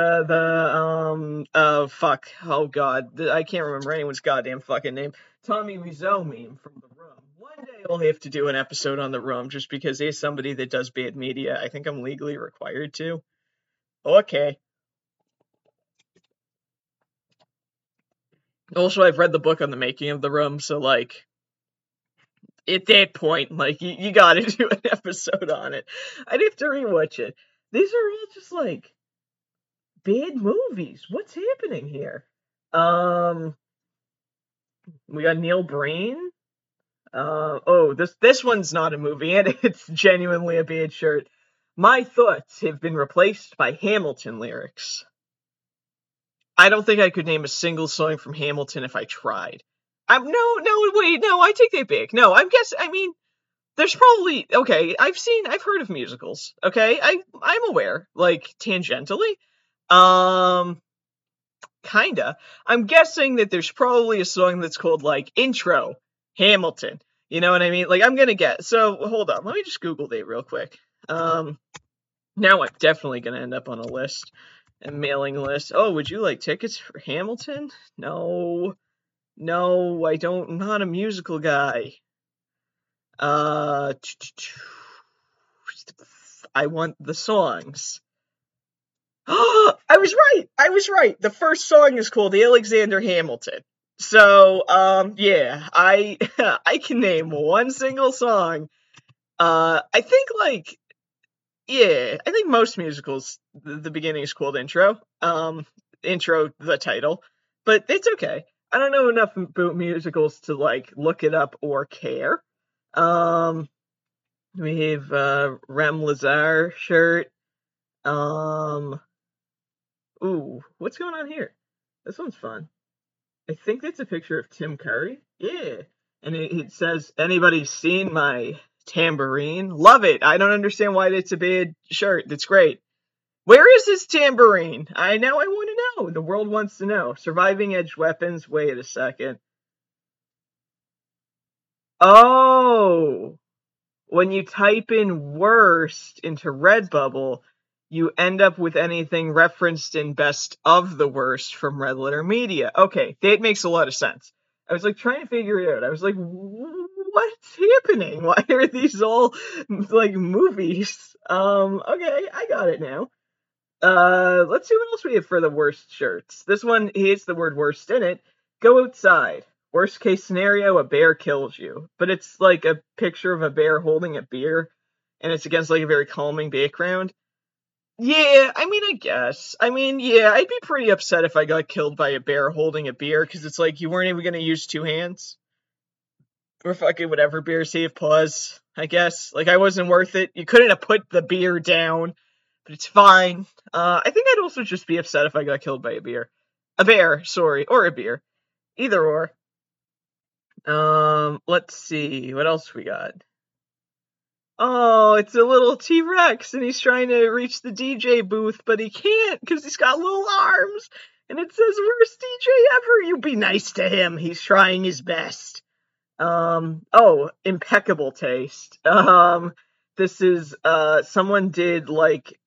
Oh, God. I can't remember anyone's goddamn fucking name. Tommy Wiseau meme from The Room. One day I'll have to do an episode on The Room just because there's somebody that does bad media. I think I'm legally required to. Okay. Also, I've read the book on the making of The Room, so, like, at that point, like, you gotta do an episode on it. I'd have to rewatch it. These are all just, like, bad movies. What's happening here? We got Neil Breen. This one's not a movie, and it's genuinely a bad shirt. My thoughts have been replaced by Hamilton lyrics. I don't think I could name a single song from Hamilton if I tried. I take that back. No, there's probably, okay, I've heard of musicals, okay? I'm aware, like, tangentially. Kinda. I'm guessing that there's probably a song that's called, like, Intro, Hamilton. You know what I mean? Like, I'm gonna guess. So, hold on, let me just Google that real quick. Now I'm definitely gonna end up on a list. A mailing list. Oh, would you like tickets for Hamilton? No, I don't. I'm not a musical guy. I want the songs. I was right. The first song is called Alexander Hamilton. So, yeah, I can name one single song. I think most musicals, the beginning is called Intro. Intro, the title. But it's okay. I don't know enough about musicals to, like, look it up or care. We have Rem Lazar shirt. Ooh, what's going on here? This one's fun. I think that's a picture of Tim Curry. Yeah. And it says, anybody seen my tambourine? Love it. I don't understand why it's a bad shirt. That's great. Where is his tambourine? I want to know. The world wants to know. Surviving edge weapons. Wait a second. Oh, when you type in worst into Redbubble, you end up with anything referenced in best of the worst from Red Letter Media. Okay, that makes a lot of sense. I was, like, trying to figure it out. I was like, what's happening? Why are these all, like, movies? Okay, I got it now. Let's see what else we have for the worst shirts. This one has the word worst in it. Go outside. Worst case scenario, a bear kills you. But it's, like, a picture of a bear holding a beer, and it's against, like, a very calming background. Yeah, I guess. Yeah, I'd be pretty upset if I got killed by a bear holding a beer, because it's like, you weren't even going to use two hands. Or fucking whatever beers he have paws, I guess. Like, I wasn't worth it. You couldn't have put the beer down, but it's fine. I think I'd also just be upset if I got killed by a beer. A bear, sorry, or a beer. Either or. Let's see, what else we got? Oh, it's a little T-Rex, and he's trying to reach the DJ booth, but he can't, because he's got little arms, and it says, worst DJ ever, you be nice to him, he's trying his best. Impeccable taste. This is, someone did, like,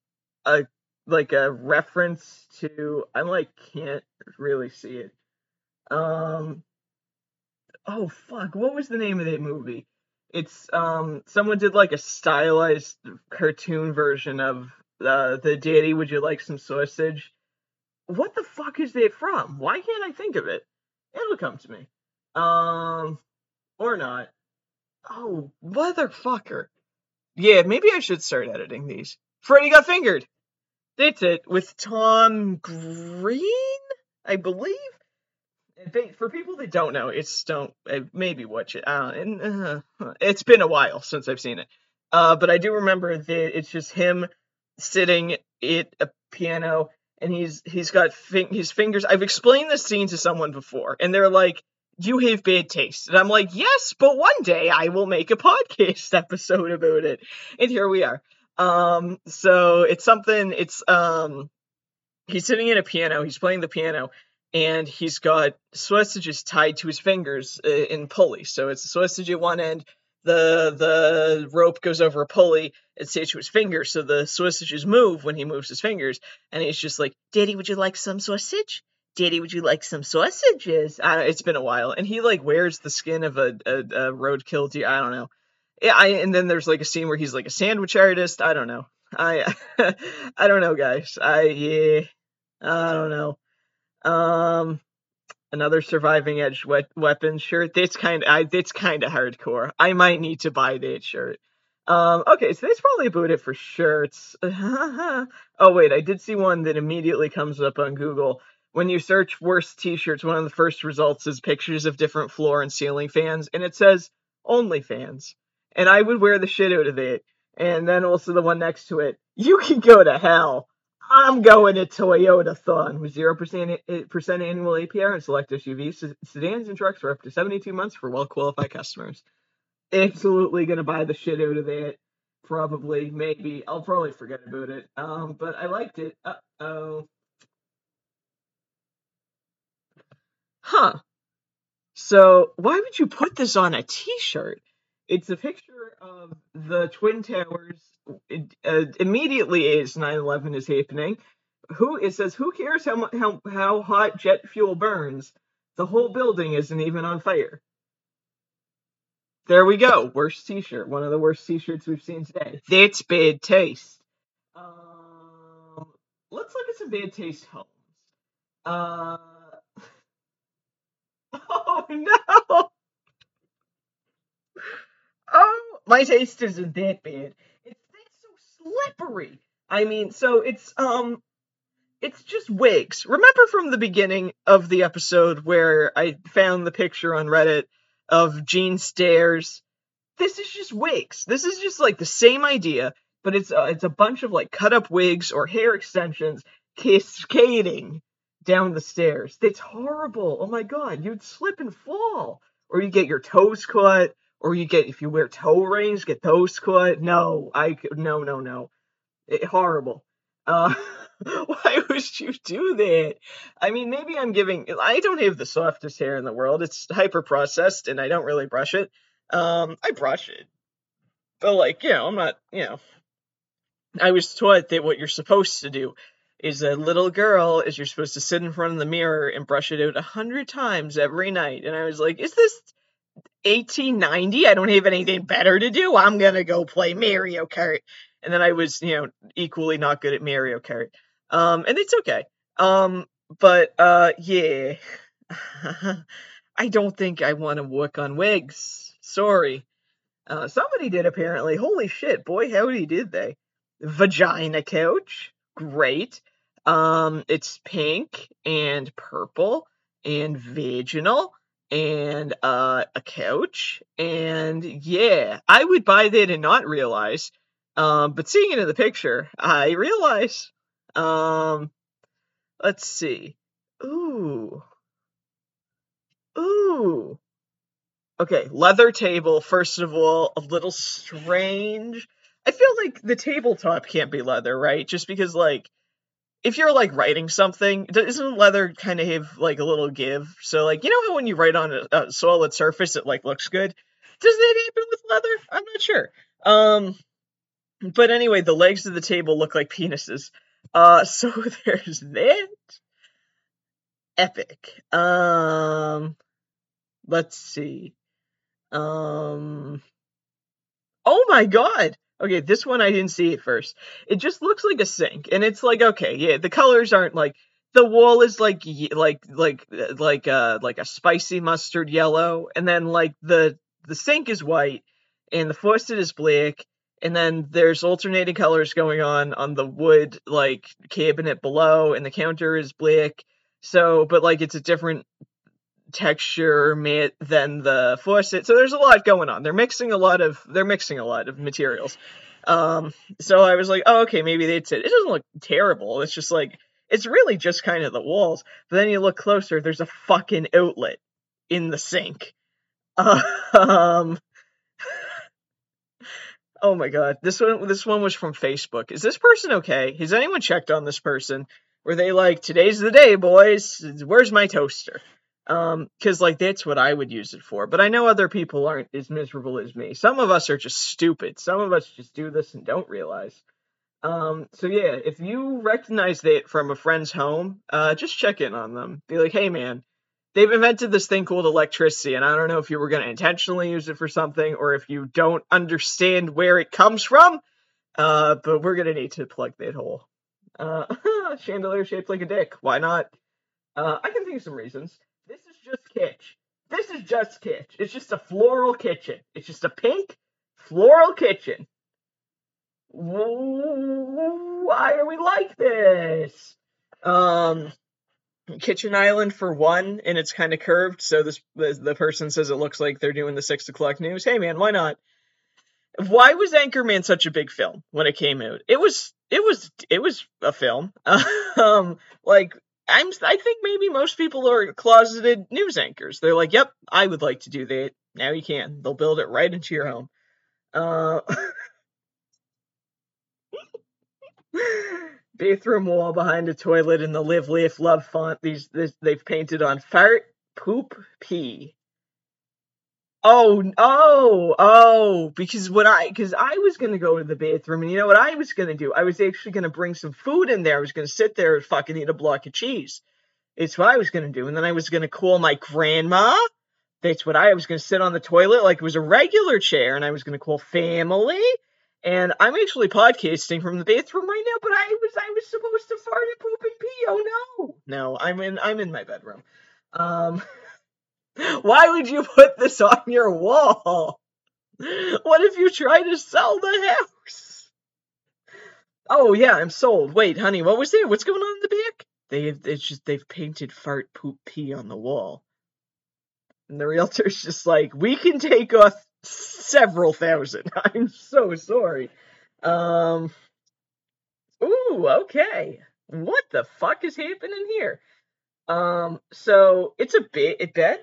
a like a reference to, I like can't really see it. Oh fuck, what was the name of that movie? It's someone did like a stylized cartoon version of the Daddy Would You Like Some Sausage. What the fuck is that from? Why can't I think of it? It'll come to me. Or not. Oh, motherfucker. Yeah, maybe I should start editing these. Freddy Got Fingered. That's it. With Tom Green, I believe. For people that don't know, it's don't maybe watch it. It's been a while since I've seen it, but I do remember that it's just him sitting at a piano and he's got his fingers. I've explained this scene to someone before, and they're like, "You have bad taste," and I'm like, "Yes, but one day I will make a podcast episode about it," and here we are. So it's something. It's he's sitting at a piano. He's playing the piano. And he's got sausages tied to his fingers in pulleys. So it's a sausage at one end, the rope goes over a pulley, it's attached to his fingers, so the sausages move when he moves his fingers. And he's just like, "Daddy, would you like some sausage? Daddy, would you like some sausages?" It's been a while. And he, like, wears the skin of a roadkill deer. I don't know. And then there's, like, a scene where he's, like, a sandwich artist. I don't know. I don't know, guys. I don't know. Another Surviving Edge weapon shirt. That's kind of hardcore. I might need to buy that shirt. Okay, so that's probably about it for shirts. Oh wait, I did see one that immediately comes up on Google. When you search worst t-shirts, one of the first results is pictures of different floor and ceiling fans, and it says OnlyFans. And I would wear the shit out of that. And then also the one next to it, "You can go to hell. I'm going to Toyota-thon with 0% annual APR and select SUVs, sedans, and trucks for up to 72 months for well-qualified customers." Absolutely going to buy the shit out of that. Probably, maybe. I'll probably forget about it. But I liked it. Uh-oh. Huh. So, why would you put this on a t-shirt? It's a picture of the Twin Towers. It immediately as 9/11 is happening. It says, "Who cares how hot jet fuel burns? The whole building isn't even on fire." There we go. Worst t-shirt. One of the worst t-shirts we've seen today. That's bad taste. Let's look at some bad taste homes. Oh no. Oh, my taste isn't that bad. It's so slippery. I mean, so it's just wigs. Remember from the beginning of the episode where I found the picture on Reddit of Jean Stairs? This is just wigs. This is just like the same idea, but it's a bunch of like cut up wigs or hair extensions cascading down the stairs. That's horrible. Oh my god, you'd slip and fall, or you get your toes cut. Or you get, if you wear toe rings, get those cut. No. Horrible. Why would you do that? I mean, maybe I don't have the softest hair in the world. It's hyper-processed, and I don't really brush it. I brush it. But, like, I'm not, I was taught that what you're supposed to do is a little girl is you're supposed to sit in front of the mirror and brush it out 100 times every night. And I was like, is this 1890, I don't have anything better to do. I'm gonna go play Mario Kart. And then I was, equally not good at Mario Kart. And it's okay. Yeah. I don't think I want to work on wigs. Sorry. Somebody did apparently. Holy shit, boy howdy did they. Vagina couch. Great. It's pink and purple and vaginal. And a couch, and yeah, I would buy that and not realize, but seeing it in the picture, I realize. Let's see. Ooh. Okay, leather table, first of all, a little strange. I feel like the tabletop can't be leather, right? Just because, like, if you're, like, writing something, doesn't leather kind of have, like, a little give? So, like, you know how when you write on a solid surface, it, like, looks good? Does that happen with leather? I'm not sure. But anyway, the legs of the table look like penises. So there's that. Epic. Let's see. Oh my god! Okay, this one I didn't see at first. It just looks like a sink, and it's like, okay, yeah, the colors aren't like, the wall is like a spicy mustard yellow, and then like the sink is white, and the faucet is black, and then there's alternating colors going on the wood like cabinet below, and the counter is black. So, but like it's a different texture matte than the faucet. So there's a lot going on. They're mixing a lot of materials. So I was like, oh, okay, maybe that's it. It doesn't look terrible. It's just like, it's really just kind of the walls. But then you look closer, there's a fucking outlet in the sink. Oh my god. This one was from Facebook. Is this person okay? Has anyone checked on this person? Were they like, today's the day, boys. Where's my toaster? Cause like, that's what I would use it for. But I know other people aren't as miserable as me. Some of us are just stupid. Some of us just do this and don't realize. So yeah, if you recognize that from a friend's home, just check in on them. Be like, hey man, they've invented this thing called electricity, and I don't know if you were going to intentionally use it for something or if you don't understand where it comes from, but we're going to need to plug that hole. Chandelier shaped like a dick. Why not? I can think of some reasons. This is just kitsch. It's just a floral kitchen. It's just a pink floral kitchen. Why are we like this? Kitchen island for one, and it's kind of curved, so the person says it looks like they're doing the 6 o'clock news. Hey man, why not? Why was Anchorman such a big film when it came out? It was a film. I think maybe most people are closeted news anchors. They're like, yep, I would like to do that. Now you can. They'll build it right into your home. Bathroom wall behind a toilet in the live, laugh, love font. They've painted on fart, poop, pee. Oh, because I was going to go to the bathroom, and you know what I was going to do? I was actually going to bring some food in there. I was going to sit there and fucking eat a block of cheese. It's what I was going to do. And then I was going to call my grandma. That's what I was going to sit on the toilet like it was a regular chair, and I was going to call family. And I'm actually podcasting from the bathroom right now, but I was supposed to fart and poop and pee. Oh no. No, I'm in my bedroom. Why would you put this on your wall? What if you try to sell the house? Oh yeah, I'm sold. Wait, honey, what was there? What's going on in the back? They've painted fart, poop, pee on the wall. And the realtor's just like, we can take off several thousand. I'm so sorry. Ooh, okay. What the fuck is happening here? So it's a bedroom?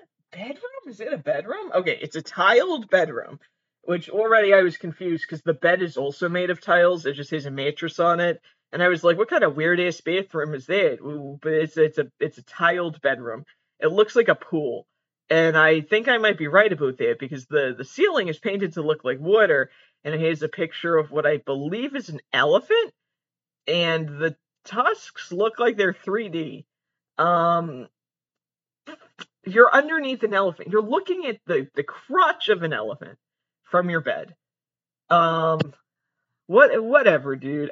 Is it a bedroom? Okay, it's a tiled bedroom, which already I was confused because the bed is also made of tiles. It just has a mattress on it. And I was like, what kind of weird ass bathroom is that? Ooh, but it's a tiled bedroom. It looks like a pool. And I think I might be right about that because the ceiling is painted to look like water, and it has a picture of what I believe is an elephant, and the tusks look like they're 3D. You're underneath an elephant. You're looking at the crotch of an elephant from your bed. Whatever, dude.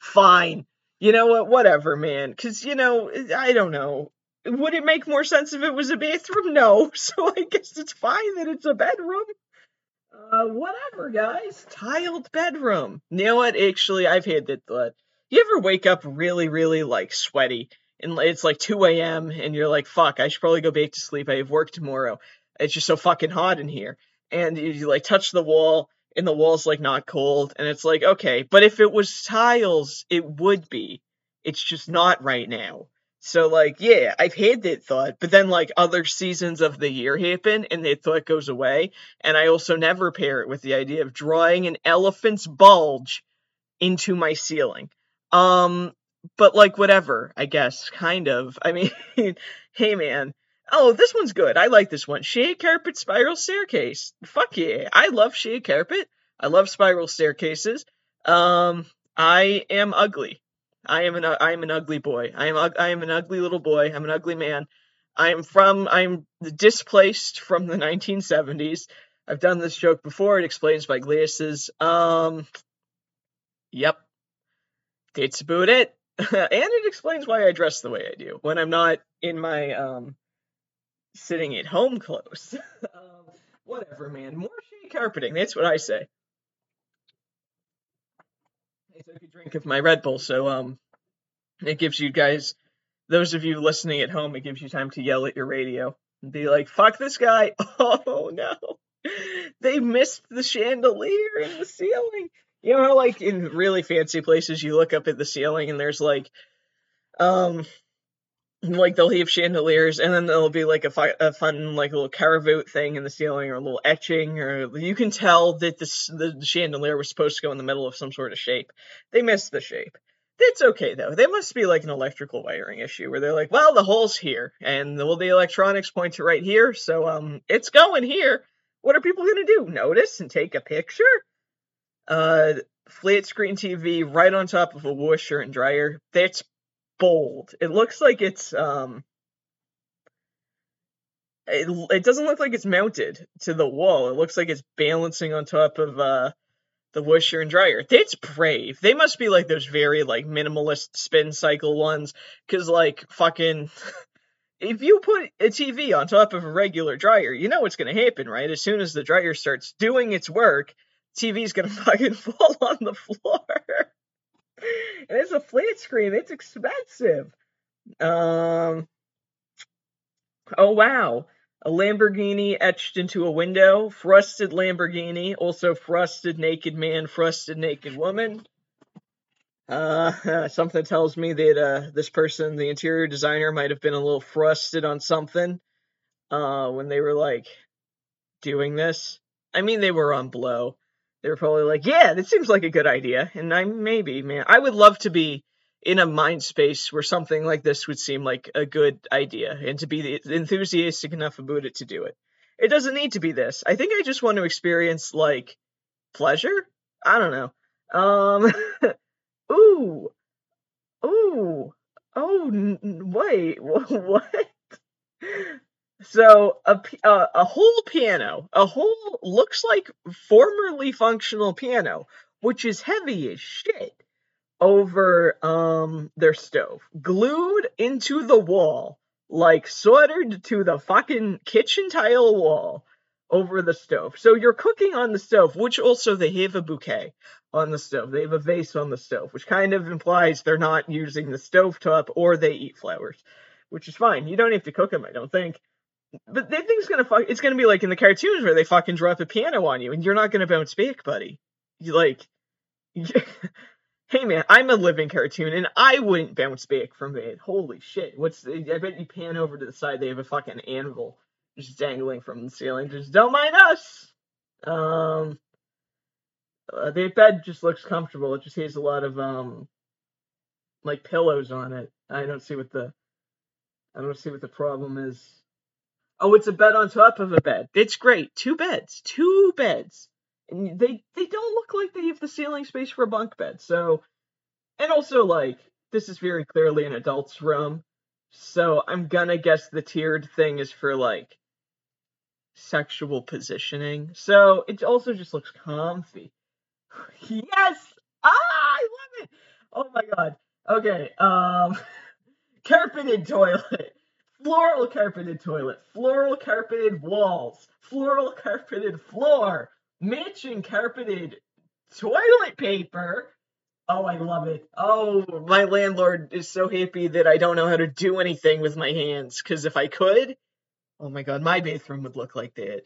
Fine. You know what? Whatever, man. Cause you know, I don't know. Would it make more sense if it was a bathroom? No. So I guess it's fine that it's a bedroom. Whatever, guys. Tiled bedroom. You know what? Actually, I've had that thought. You ever wake up really, really, like, sweaty, and it's like 2 a.m., and you're like, fuck, I should probably go back to sleep. I have work tomorrow. It's just so fucking hot in here. And you, like, touch the wall, and the wall's, like, not cold. And it's like, okay, but if it was tiles, it would be. It's just not right now. So, like, yeah, I've had that thought, but then, like, other seasons of the year happen, and that thought goes away, and I also never pair it with the idea of drawing an elephant's bulge into my ceiling. But, like, whatever, I guess, kind of. I mean, hey, man. Oh, this one's good. I like this one. Shade carpet, spiral staircase. Fuck yeah. I love shade carpet. I love spiral staircases. I am ugly. I am an ugly boy. I am an ugly little boy. I'm an ugly man. I'm displaced from the 1970s. I've done this joke before. It explains my glasses. Yep. That's about it. And it explains why I dress the way I do when I'm not in my sitting at home clothes. Whatever, man. More shitty carpeting. That's what I say. I took a drink of my Red Bull, so it gives you guys, those of you listening at home, it gives you time to yell at your radio and be like, fuck this guy. Oh, no. They missed the chandelier in the ceiling. You know how, like, in really fancy places, you look up at the ceiling and there's, like they'll have chandeliers and then there'll be, like, a fun, like, little carve out thing in the ceiling or a little etching, or you can tell that the chandelier was supposed to go in the middle of some sort of shape. They missed the shape. That's okay, though. They must be, like, an electrical wiring issue where they're like, well, the hole's here, and, well, the electronics point to right here, so, it's going here. What are people gonna do? Notice and take a picture? Flat screen TV right on top of a washer and dryer. That's bold. It looks like it's, it doesn't look like it's mounted to the wall. It looks like it's balancing on top of, the washer and dryer. That's brave. They must be, like, those very, like, minimalist spin cycle ones, because, like, fucking... If you put a TV on top of a regular dryer, you know what's gonna happen, right? As soon as the dryer starts doing its work, TV's gonna fucking fall on the floor. And it's a flat screen. It's expensive. Oh, wow. A Lamborghini etched into a window. Frosted Lamborghini. Also frosted naked man, frosted naked woman. Something tells me that this person, the interior designer, might have been a little frosted on something when they were, like, doing this. I mean, they were on blow. They were probably like, yeah, that seems like a good idea. And I would love to be in a mind space where something like this would seem like a good idea and to be enthusiastic enough about it to do it. It doesn't need to be this. I think I just want to experience, like, pleasure? I don't know. Ooh. Oh, wait. What? So, a whole piano, a whole, looks like formerly functional piano, which is heavy as shit, over their stove, glued into the wall, like soldered to the fucking kitchen tile wall over the stove. So you're cooking on the stove, which also they have a bouquet on the stove. They have a vase on the stove, which kind of implies they're not using the stovetop or they eat flowers, which is fine. You don't have to cook them, I don't think. But that thing's gonna it's gonna be like in the cartoons where they fucking drop a piano on you and you're not gonna bounce back, buddy. Hey man, I'm a living cartoon and I wouldn't bounce back from it. Holy shit. I bet you pan over to the side, they have a fucking anvil just dangling from the ceiling. Just don't mind us. The bed just looks comfortable. It just has a lot of like pillows on it. I don't see what the problem is. Oh, it's a bed on top of a bed. It's great. Two beds. And they don't look like they have the ceiling space for a bunk bed. So, and also, like, this is very clearly an adult's room. So I'm gonna guess the tiered thing is for, like, sexual positioning. So it also just looks comfy. Yes! I love it! Oh my god. Okay, carpeted toilet. Floral carpeted toilet, floral carpeted walls, floral carpeted floor, matching carpeted toilet paper. Oh, I love it. Oh, my landlord is so happy that I don't know how to do anything with my hands, because if I could, oh my god, my bathroom would look like that.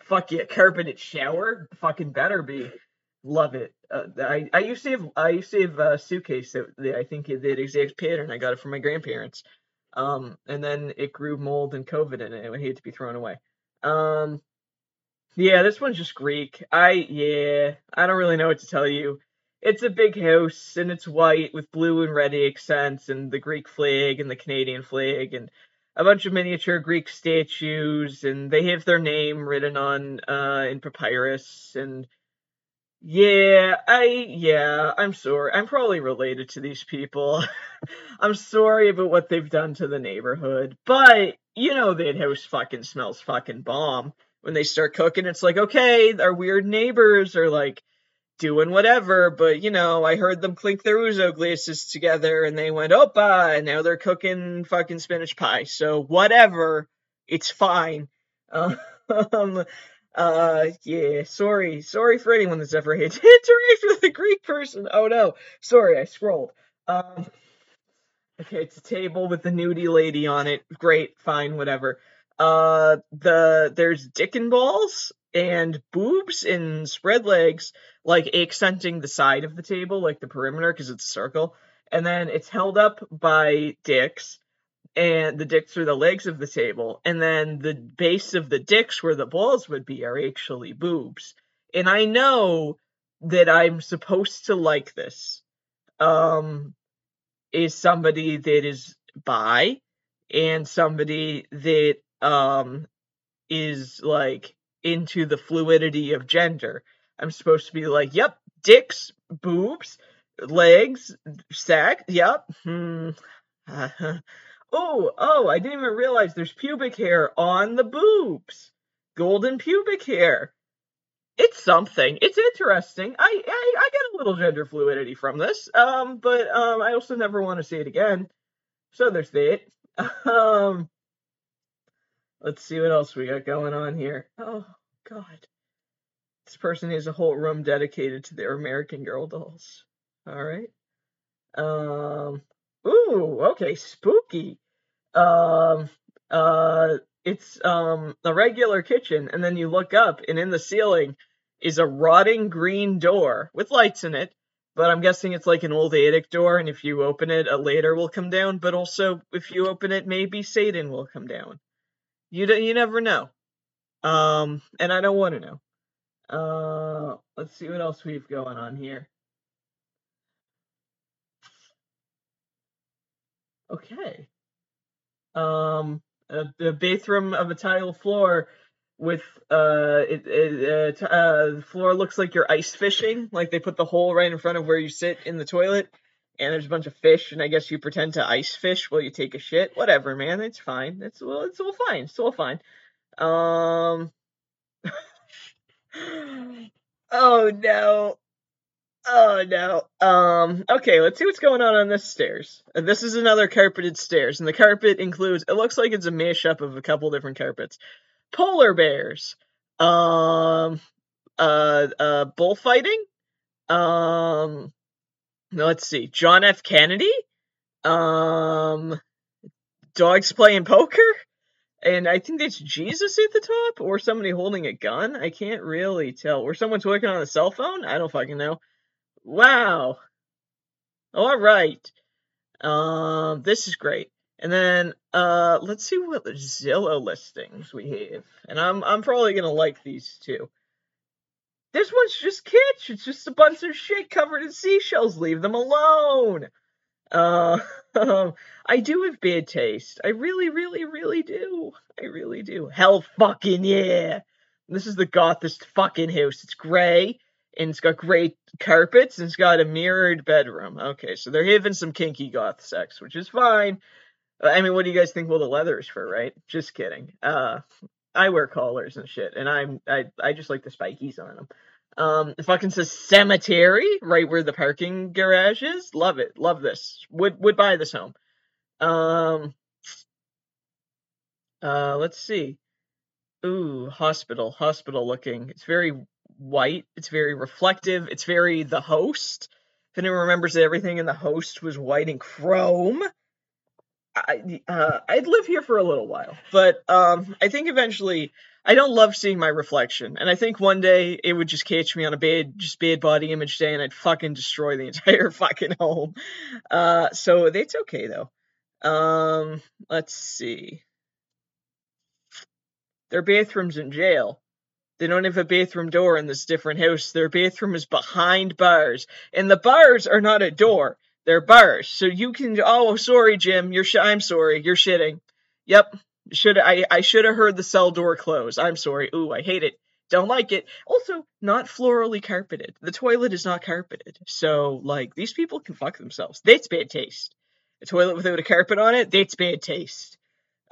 Fuck yeah, carpeted shower, fucking better be. Love it. I used to have a suitcase that I think had that exact pattern. I got it from my grandparents. And then it grew mold and COVID in it, and it had to be thrown away. Yeah, this one's just Greek. I don't really know what to tell you. It's a big house, and it's white with blue and red accents, and the Greek flag, and the Canadian flag, and a bunch of miniature Greek statues, and they have their name written on, in papyrus, and I'm sorry. I'm probably related to these people. I'm sorry about what they've done to the neighborhood, but you know that house fucking smells fucking bomb. When they start cooking, it's like, okay, our weird neighbors are like doing whatever, but you know, I heard them clink their ouzo glasses together and they went, opa, and now they're cooking fucking spinach pie. So whatever, it's fine. Sorry for anyone that's ever had to interact with a Greek person. Oh no, sorry, I scrolled. Okay, it's a table with the nudie lady on it. Great, fine, whatever. There's dick and balls and boobs and spread legs, like accenting the side of the table, like the perimeter, because it's a circle. And then it's held up by dicks. And the dicks are the legs of the table, and then the base of the dicks where the balls would be are actually boobs. And I know that I'm supposed to like this. Is somebody that is bi, and somebody that is like into the fluidity of gender. I'm supposed to be like, yep, dicks, boobs, legs, sack, yep. Oh, I didn't even realize there's pubic hair on the boobs. Golden pubic hair. It's something. It's interesting. I get a little gender fluidity from this. But I also never want to see it again. So there's that. Let's see what else we got going on here. Oh, God. This person has a whole room dedicated to their American Girl dolls. All right. Ooh, okay, spooky. It's a regular kitchen, and then you look up, and in the ceiling is a rotting green door with lights in it, but I'm guessing it's like an old attic door, and if you open it, a ladder will come down, but also if you open it, maybe Satan will come down. You never know. And I don't want to know. Let's see what else we've going on here. Okay. The bathroom of a tile floor with the floor looks like you're ice fishing. Like they put the hole right in front of where you sit in the toilet, and there's a bunch of fish, and I guess you pretend to ice fish while you take a shit. Whatever, man. It's fine. It's all fine. Oh no. Okay, let's see what's going on this stairs. This is another carpeted stairs, and the carpet includes, it looks like it's a mashup of a couple different carpets. Polar bears. Bullfighting. Let's see. John F. Kennedy. Dogs playing poker. And I think that's Jesus at the top, or somebody holding a gun. I can't really tell. Or someone's working on a cell phone. I don't fucking know. Wow. All right. This is great. And then let's see what Zillow listings we have. And I'm probably gonna like these too. This one's just kitsch. It's just a bunch of shit covered in seashells. Leave them alone. I do have bad taste. I really, really, really do. I really do. Hell fucking yeah. This is the gothest fucking house. It's gray. And it's got great carpets, and it's got a mirrored bedroom. Okay, so they're having some kinky goth sex, which is fine. I mean, what do you guys think? Well, the leather is for, right? Just kidding. I wear collars and shit, and I just like the spikies on them. It fucking says cemetery right where the parking garage is. Love it. Love this. Would buy this home. Let's see. Ooh, hospital looking. It's very white. It's very reflective. It's very The Host. If anyone remembers that everything in The Host was white and chrome, I'd live here for a little while. But I think eventually, I don't love seeing my reflection. And I think one day it would just catch me on a bad body image day, and I'd fucking destroy the entire fucking home. So that's okay though. Let's see. Their bathroom's in jail. They don't have a bathroom door in this different house. Their bathroom is behind bars. And the bars are not a door. They're bars. So you can... Oh, sorry, Jim. I'm sorry. You're shitting. Yep. I should have heard the cell door close. I'm sorry. Ooh, I hate it. Don't like it. Also, not florally carpeted. The toilet is not carpeted. So, like, these people can fuck themselves. That's bad taste. A toilet without a carpet on it? That's bad taste.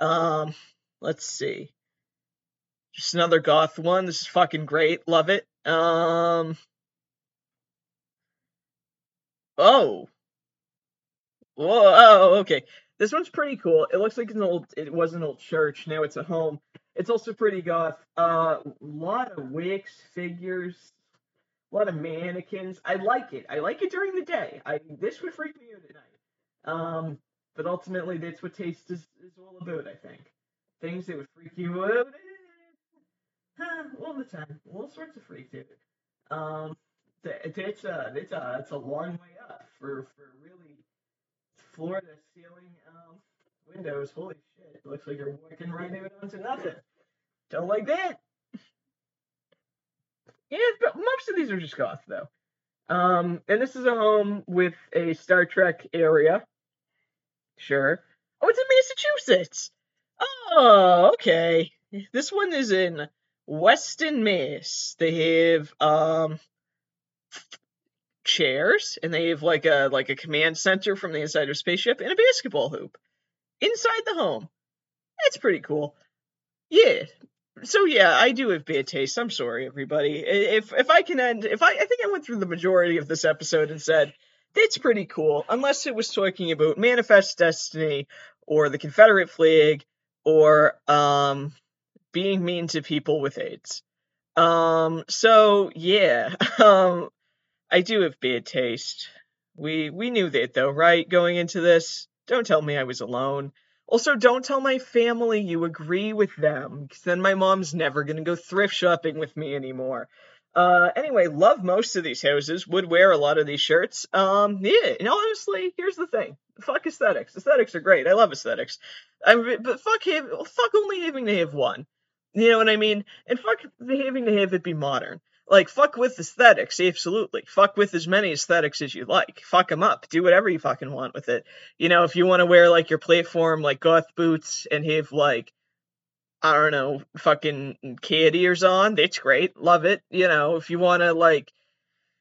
Let's see. Just another goth one. This is fucking great. Love it. Oh. Whoa, okay. This one's pretty cool. It looks like it was an old church. Now it's a home. It's also pretty goth. Lot of wicks, figures, a lot of mannequins. I like it. I like it during the day. This would freak me out at night. But ultimately, that's what taste is all about, I think. Things that would freak you out all the time. All sorts of freaks out. It's a long way up for really floor to ceiling windows. Holy shit! It looks like you're walking right out onto nothing. Don't like that. Yeah, but most of these are just goth though. And this is a home with a Star Trek area. Sure. Oh, it's in Massachusetts. Oh, okay. This one is in Weston, Mass. They have chairs, and they have like a command center from the inside of a spaceship and a basketball hoop inside the home. That's pretty cool. Yeah. So yeah, I do have bad taste. I'm sorry, everybody. I think I went through the majority of this episode and said that's pretty cool, unless it was talking about Manifest Destiny or the Confederate flag or being mean to people with AIDS. So yeah. I do have bad taste. We knew that though, right? Going into this, don't tell me I was alone. Also, don't tell my family you agree with them, because then my mom's never going to go thrift shopping with me anymore. Anyway, love most of these houses, would wear a lot of these shirts. Yeah, and honestly, here's the thing. Fuck aesthetics. Aesthetics are great. I love aesthetics. But fuck only having to have one. You know what I mean? And fuck having to have it be modern. Like, fuck with aesthetics, absolutely. Fuck with as many aesthetics as you like. Fuck them up. Do whatever you fucking want with it. You know, if you want to wear, like, your platform, like, goth boots and have, like, I don't know, fucking cat ears on, that's great. Love it. You know, if you want to, like,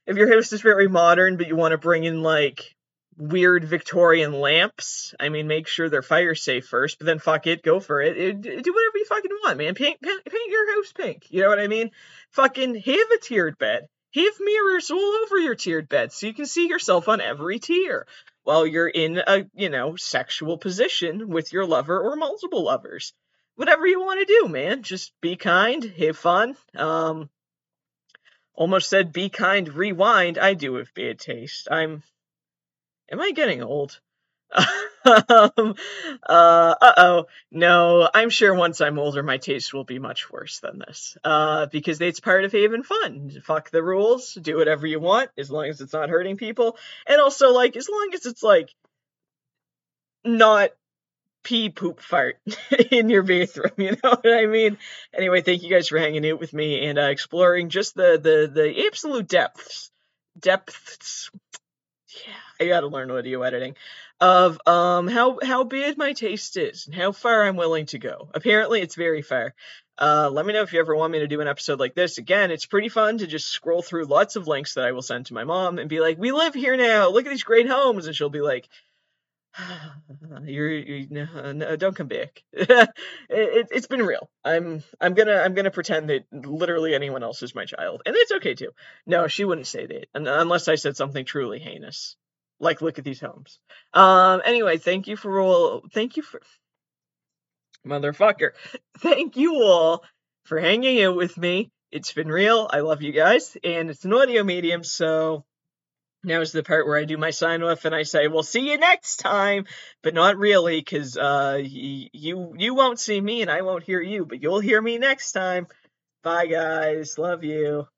if your house is very modern, but you want to bring in, like, weird Victorian lamps, I mean, make sure they're fire safe first, but then fuck it, go for it. Do whatever you fucking want, man. Paint your house pink, you know what I mean? Fucking have a tiered bed. Have mirrors all over your tiered bed so you can see yourself on every tier while you're in a, you know, sexual position with your lover or multiple lovers. Whatever you want to do, man. Just be kind, have fun. Almost said be kind, rewind. I do have bad taste. Am I getting old? Uh-oh. No, I'm sure once I'm older, my taste will be much worse than this. Because it's part of having fun. Fuck the rules. Do whatever you want, as long as it's not hurting people. And also, like, as long as it's, like, not pee, poop, fart in your bathroom. You know what I mean? Anyway, thank you guys for hanging out with me and exploring just the absolute depths. Yeah, I gotta learn audio editing, of how bad my taste is and how far I'm willing to go. Apparently, it's very far. Let me know if you ever want me to do an episode like this. Again, it's pretty fun to just scroll through lots of links that I will send to my mom and be like, we live here now, look at these great homes, and she'll be like, no, don't come back. It's been real. I'm gonna pretend that literally anyone else is my child, and that's okay too. No, she wouldn't say that, unless I said something truly heinous, like look at these homes. Anyway, thank you all for hanging out with me. It's been real. I love you guys, and it's an audio medium, so. Now is the part where I do my sign-off and I say, we'll see you next time, but not really, because you won't see me and I won't hear you, but you'll hear me next time. Bye, guys. Love you.